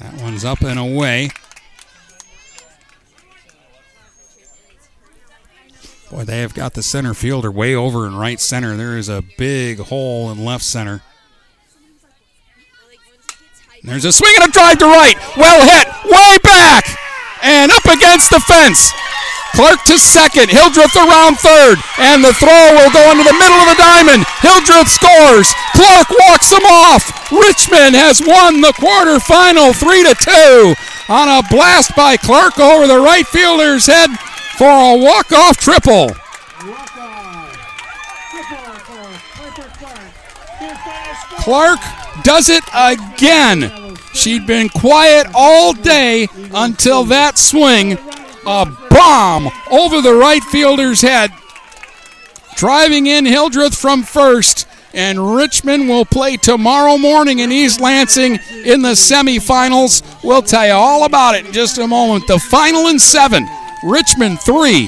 That one's up and away. Boy, they have got the center fielder way over in right center. There is a big hole in left center. And there's a swing and a drive to right. Well hit, way back, and up against the fence. Clark to second, Hildreth around third, and the throw will go into the middle of the diamond. Hildreth scores. Clark walks him off. Richmond has won the quarterfinal 3-2 on a blast by Clark over the right fielder's head for a walk-off triple. Clark does it again. She'd been quiet all day until that swing, a bomb over the right fielder's head, driving in Hildreth from first, and Richmond will play tomorrow morning in East Lansing in the semifinals. We'll tell you all about it in just a moment. The final in 7. Richmond 3,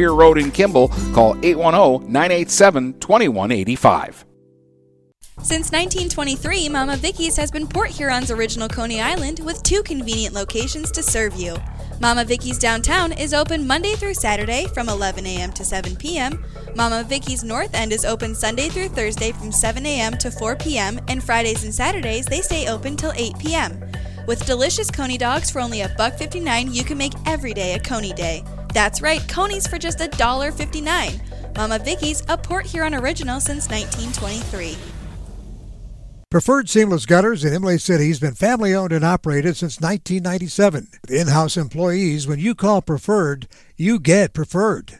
Road in Kimball. Call 810-987-2185. Since 1923, Mama Vicky's has been Port Huron's original Coney Island with 2 convenient locations to serve you. Mama Vicky's Downtown is open Monday through Saturday from 11 a.m. to 7 p.m. Mama Vicky's North End is open Sunday through Thursday from 7 a.m. to 4 p.m. and Fridays and Saturdays they stay open till 8 p.m. With delicious Coney dogs for only $1.59, you can make every day a Coney Day. That's right, Coney's for just $1.59. Mama Vicky's, a Port Huron original since 1923. Preferred Seamless Gutters in Imlay City has been family-owned and operated since 1997. With in-house employees, when you call Preferred, you get Preferred.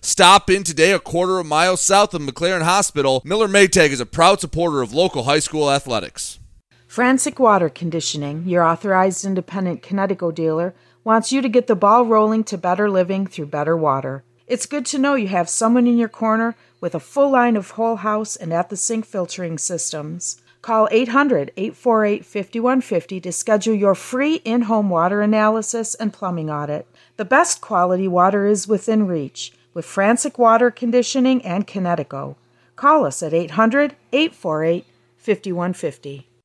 Stop in today a quarter of a mile south of McLaren Hospital. Miller Maytag is a proud supporter of local high school athletics. Frantic Water Conditioning, your authorized independent Connecticut dealer, wants you to get the ball rolling to better living through better water. It's good to know you have someone in your corner with a full line of whole house and at-the-sink filtering systems. Call 800-848-5150 to schedule your free in-home water analysis and plumbing audit. The best quality water is within reach with Frantic Water Conditioning and Kinetico. Call us at 800-848-5150.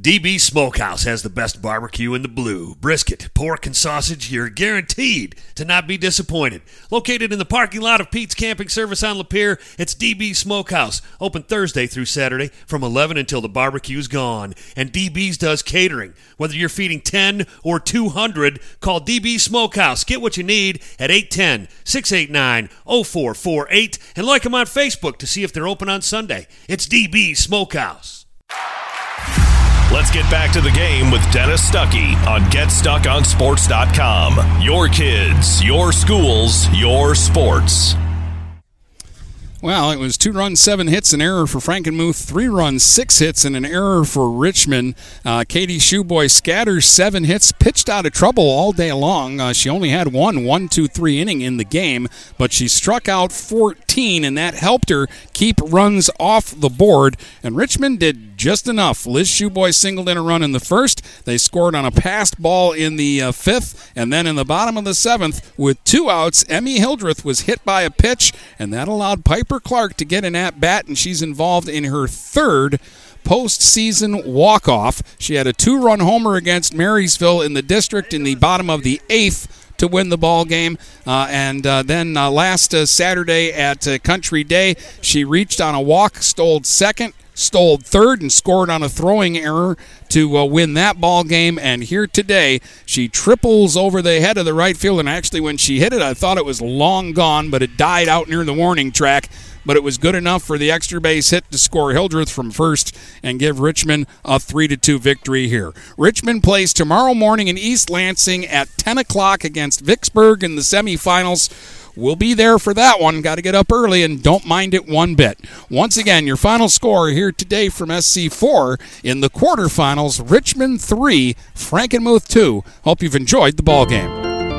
DB Smokehouse has the best barbecue in the blue. Brisket, pork, and sausage, you're guaranteed to not be disappointed. Located in the parking lot of Pete's Camping Service on Lapeer, it's DB Smokehouse. Open Thursday through Saturday from 11 until the barbecue's gone. And DB's does catering. Whether you're feeding 10 or 200, call DB Smokehouse. Get what you need at 810-689-0448 and like them on Facebook to see if they're open on Sunday. It's DB Smokehouse. Let's get back to the game with Dennis Stuckey on GetStuckOnSports.com. Your kids, your schools, your sports. Well, it was 2 runs, 7 hits, an error for Frankenmuth. 3 runs, 6 hits, and an error for Richmond. Katie Shuboi scatters 7 hits, pitched out of trouble all day long. She only had one, two, three inning in the game, but she struck out 14, and that helped her keep runs off the board. And Richmond did just enough. Liz Shuboi singled in a run in the first. They scored on a passed ball in the fifth, and then in the bottom of the seventh, with 2 outs, Emmy Hildreth was hit by a pitch, and that allowed Piper Clark to get an at-bat, and she's involved in her third postseason walk-off. She had a 2-run homer against Marysville in the district in the bottom of the eighth to win the ball game. And then last Saturday at Country Day, she reached on a walk, stole second, stole third, and scored on a throwing error to win that ball game. And here today, she triples over the head of the right field. And actually, when she hit it, I thought it was long gone, but it died out near the warning track. But it was good enough for the extra base hit to score Hildreth from first and give Richmond a 3-2 victory here. Richmond plays tomorrow morning in East Lansing at 10 o'clock against Vicksburg in the semifinals. We'll be there for that one. Got to get up early and don't mind it one bit. Once again, your final score here today from SC4 in the quarterfinals, Richmond 3, Frankenmuth 2. Hope you've enjoyed the ballgame.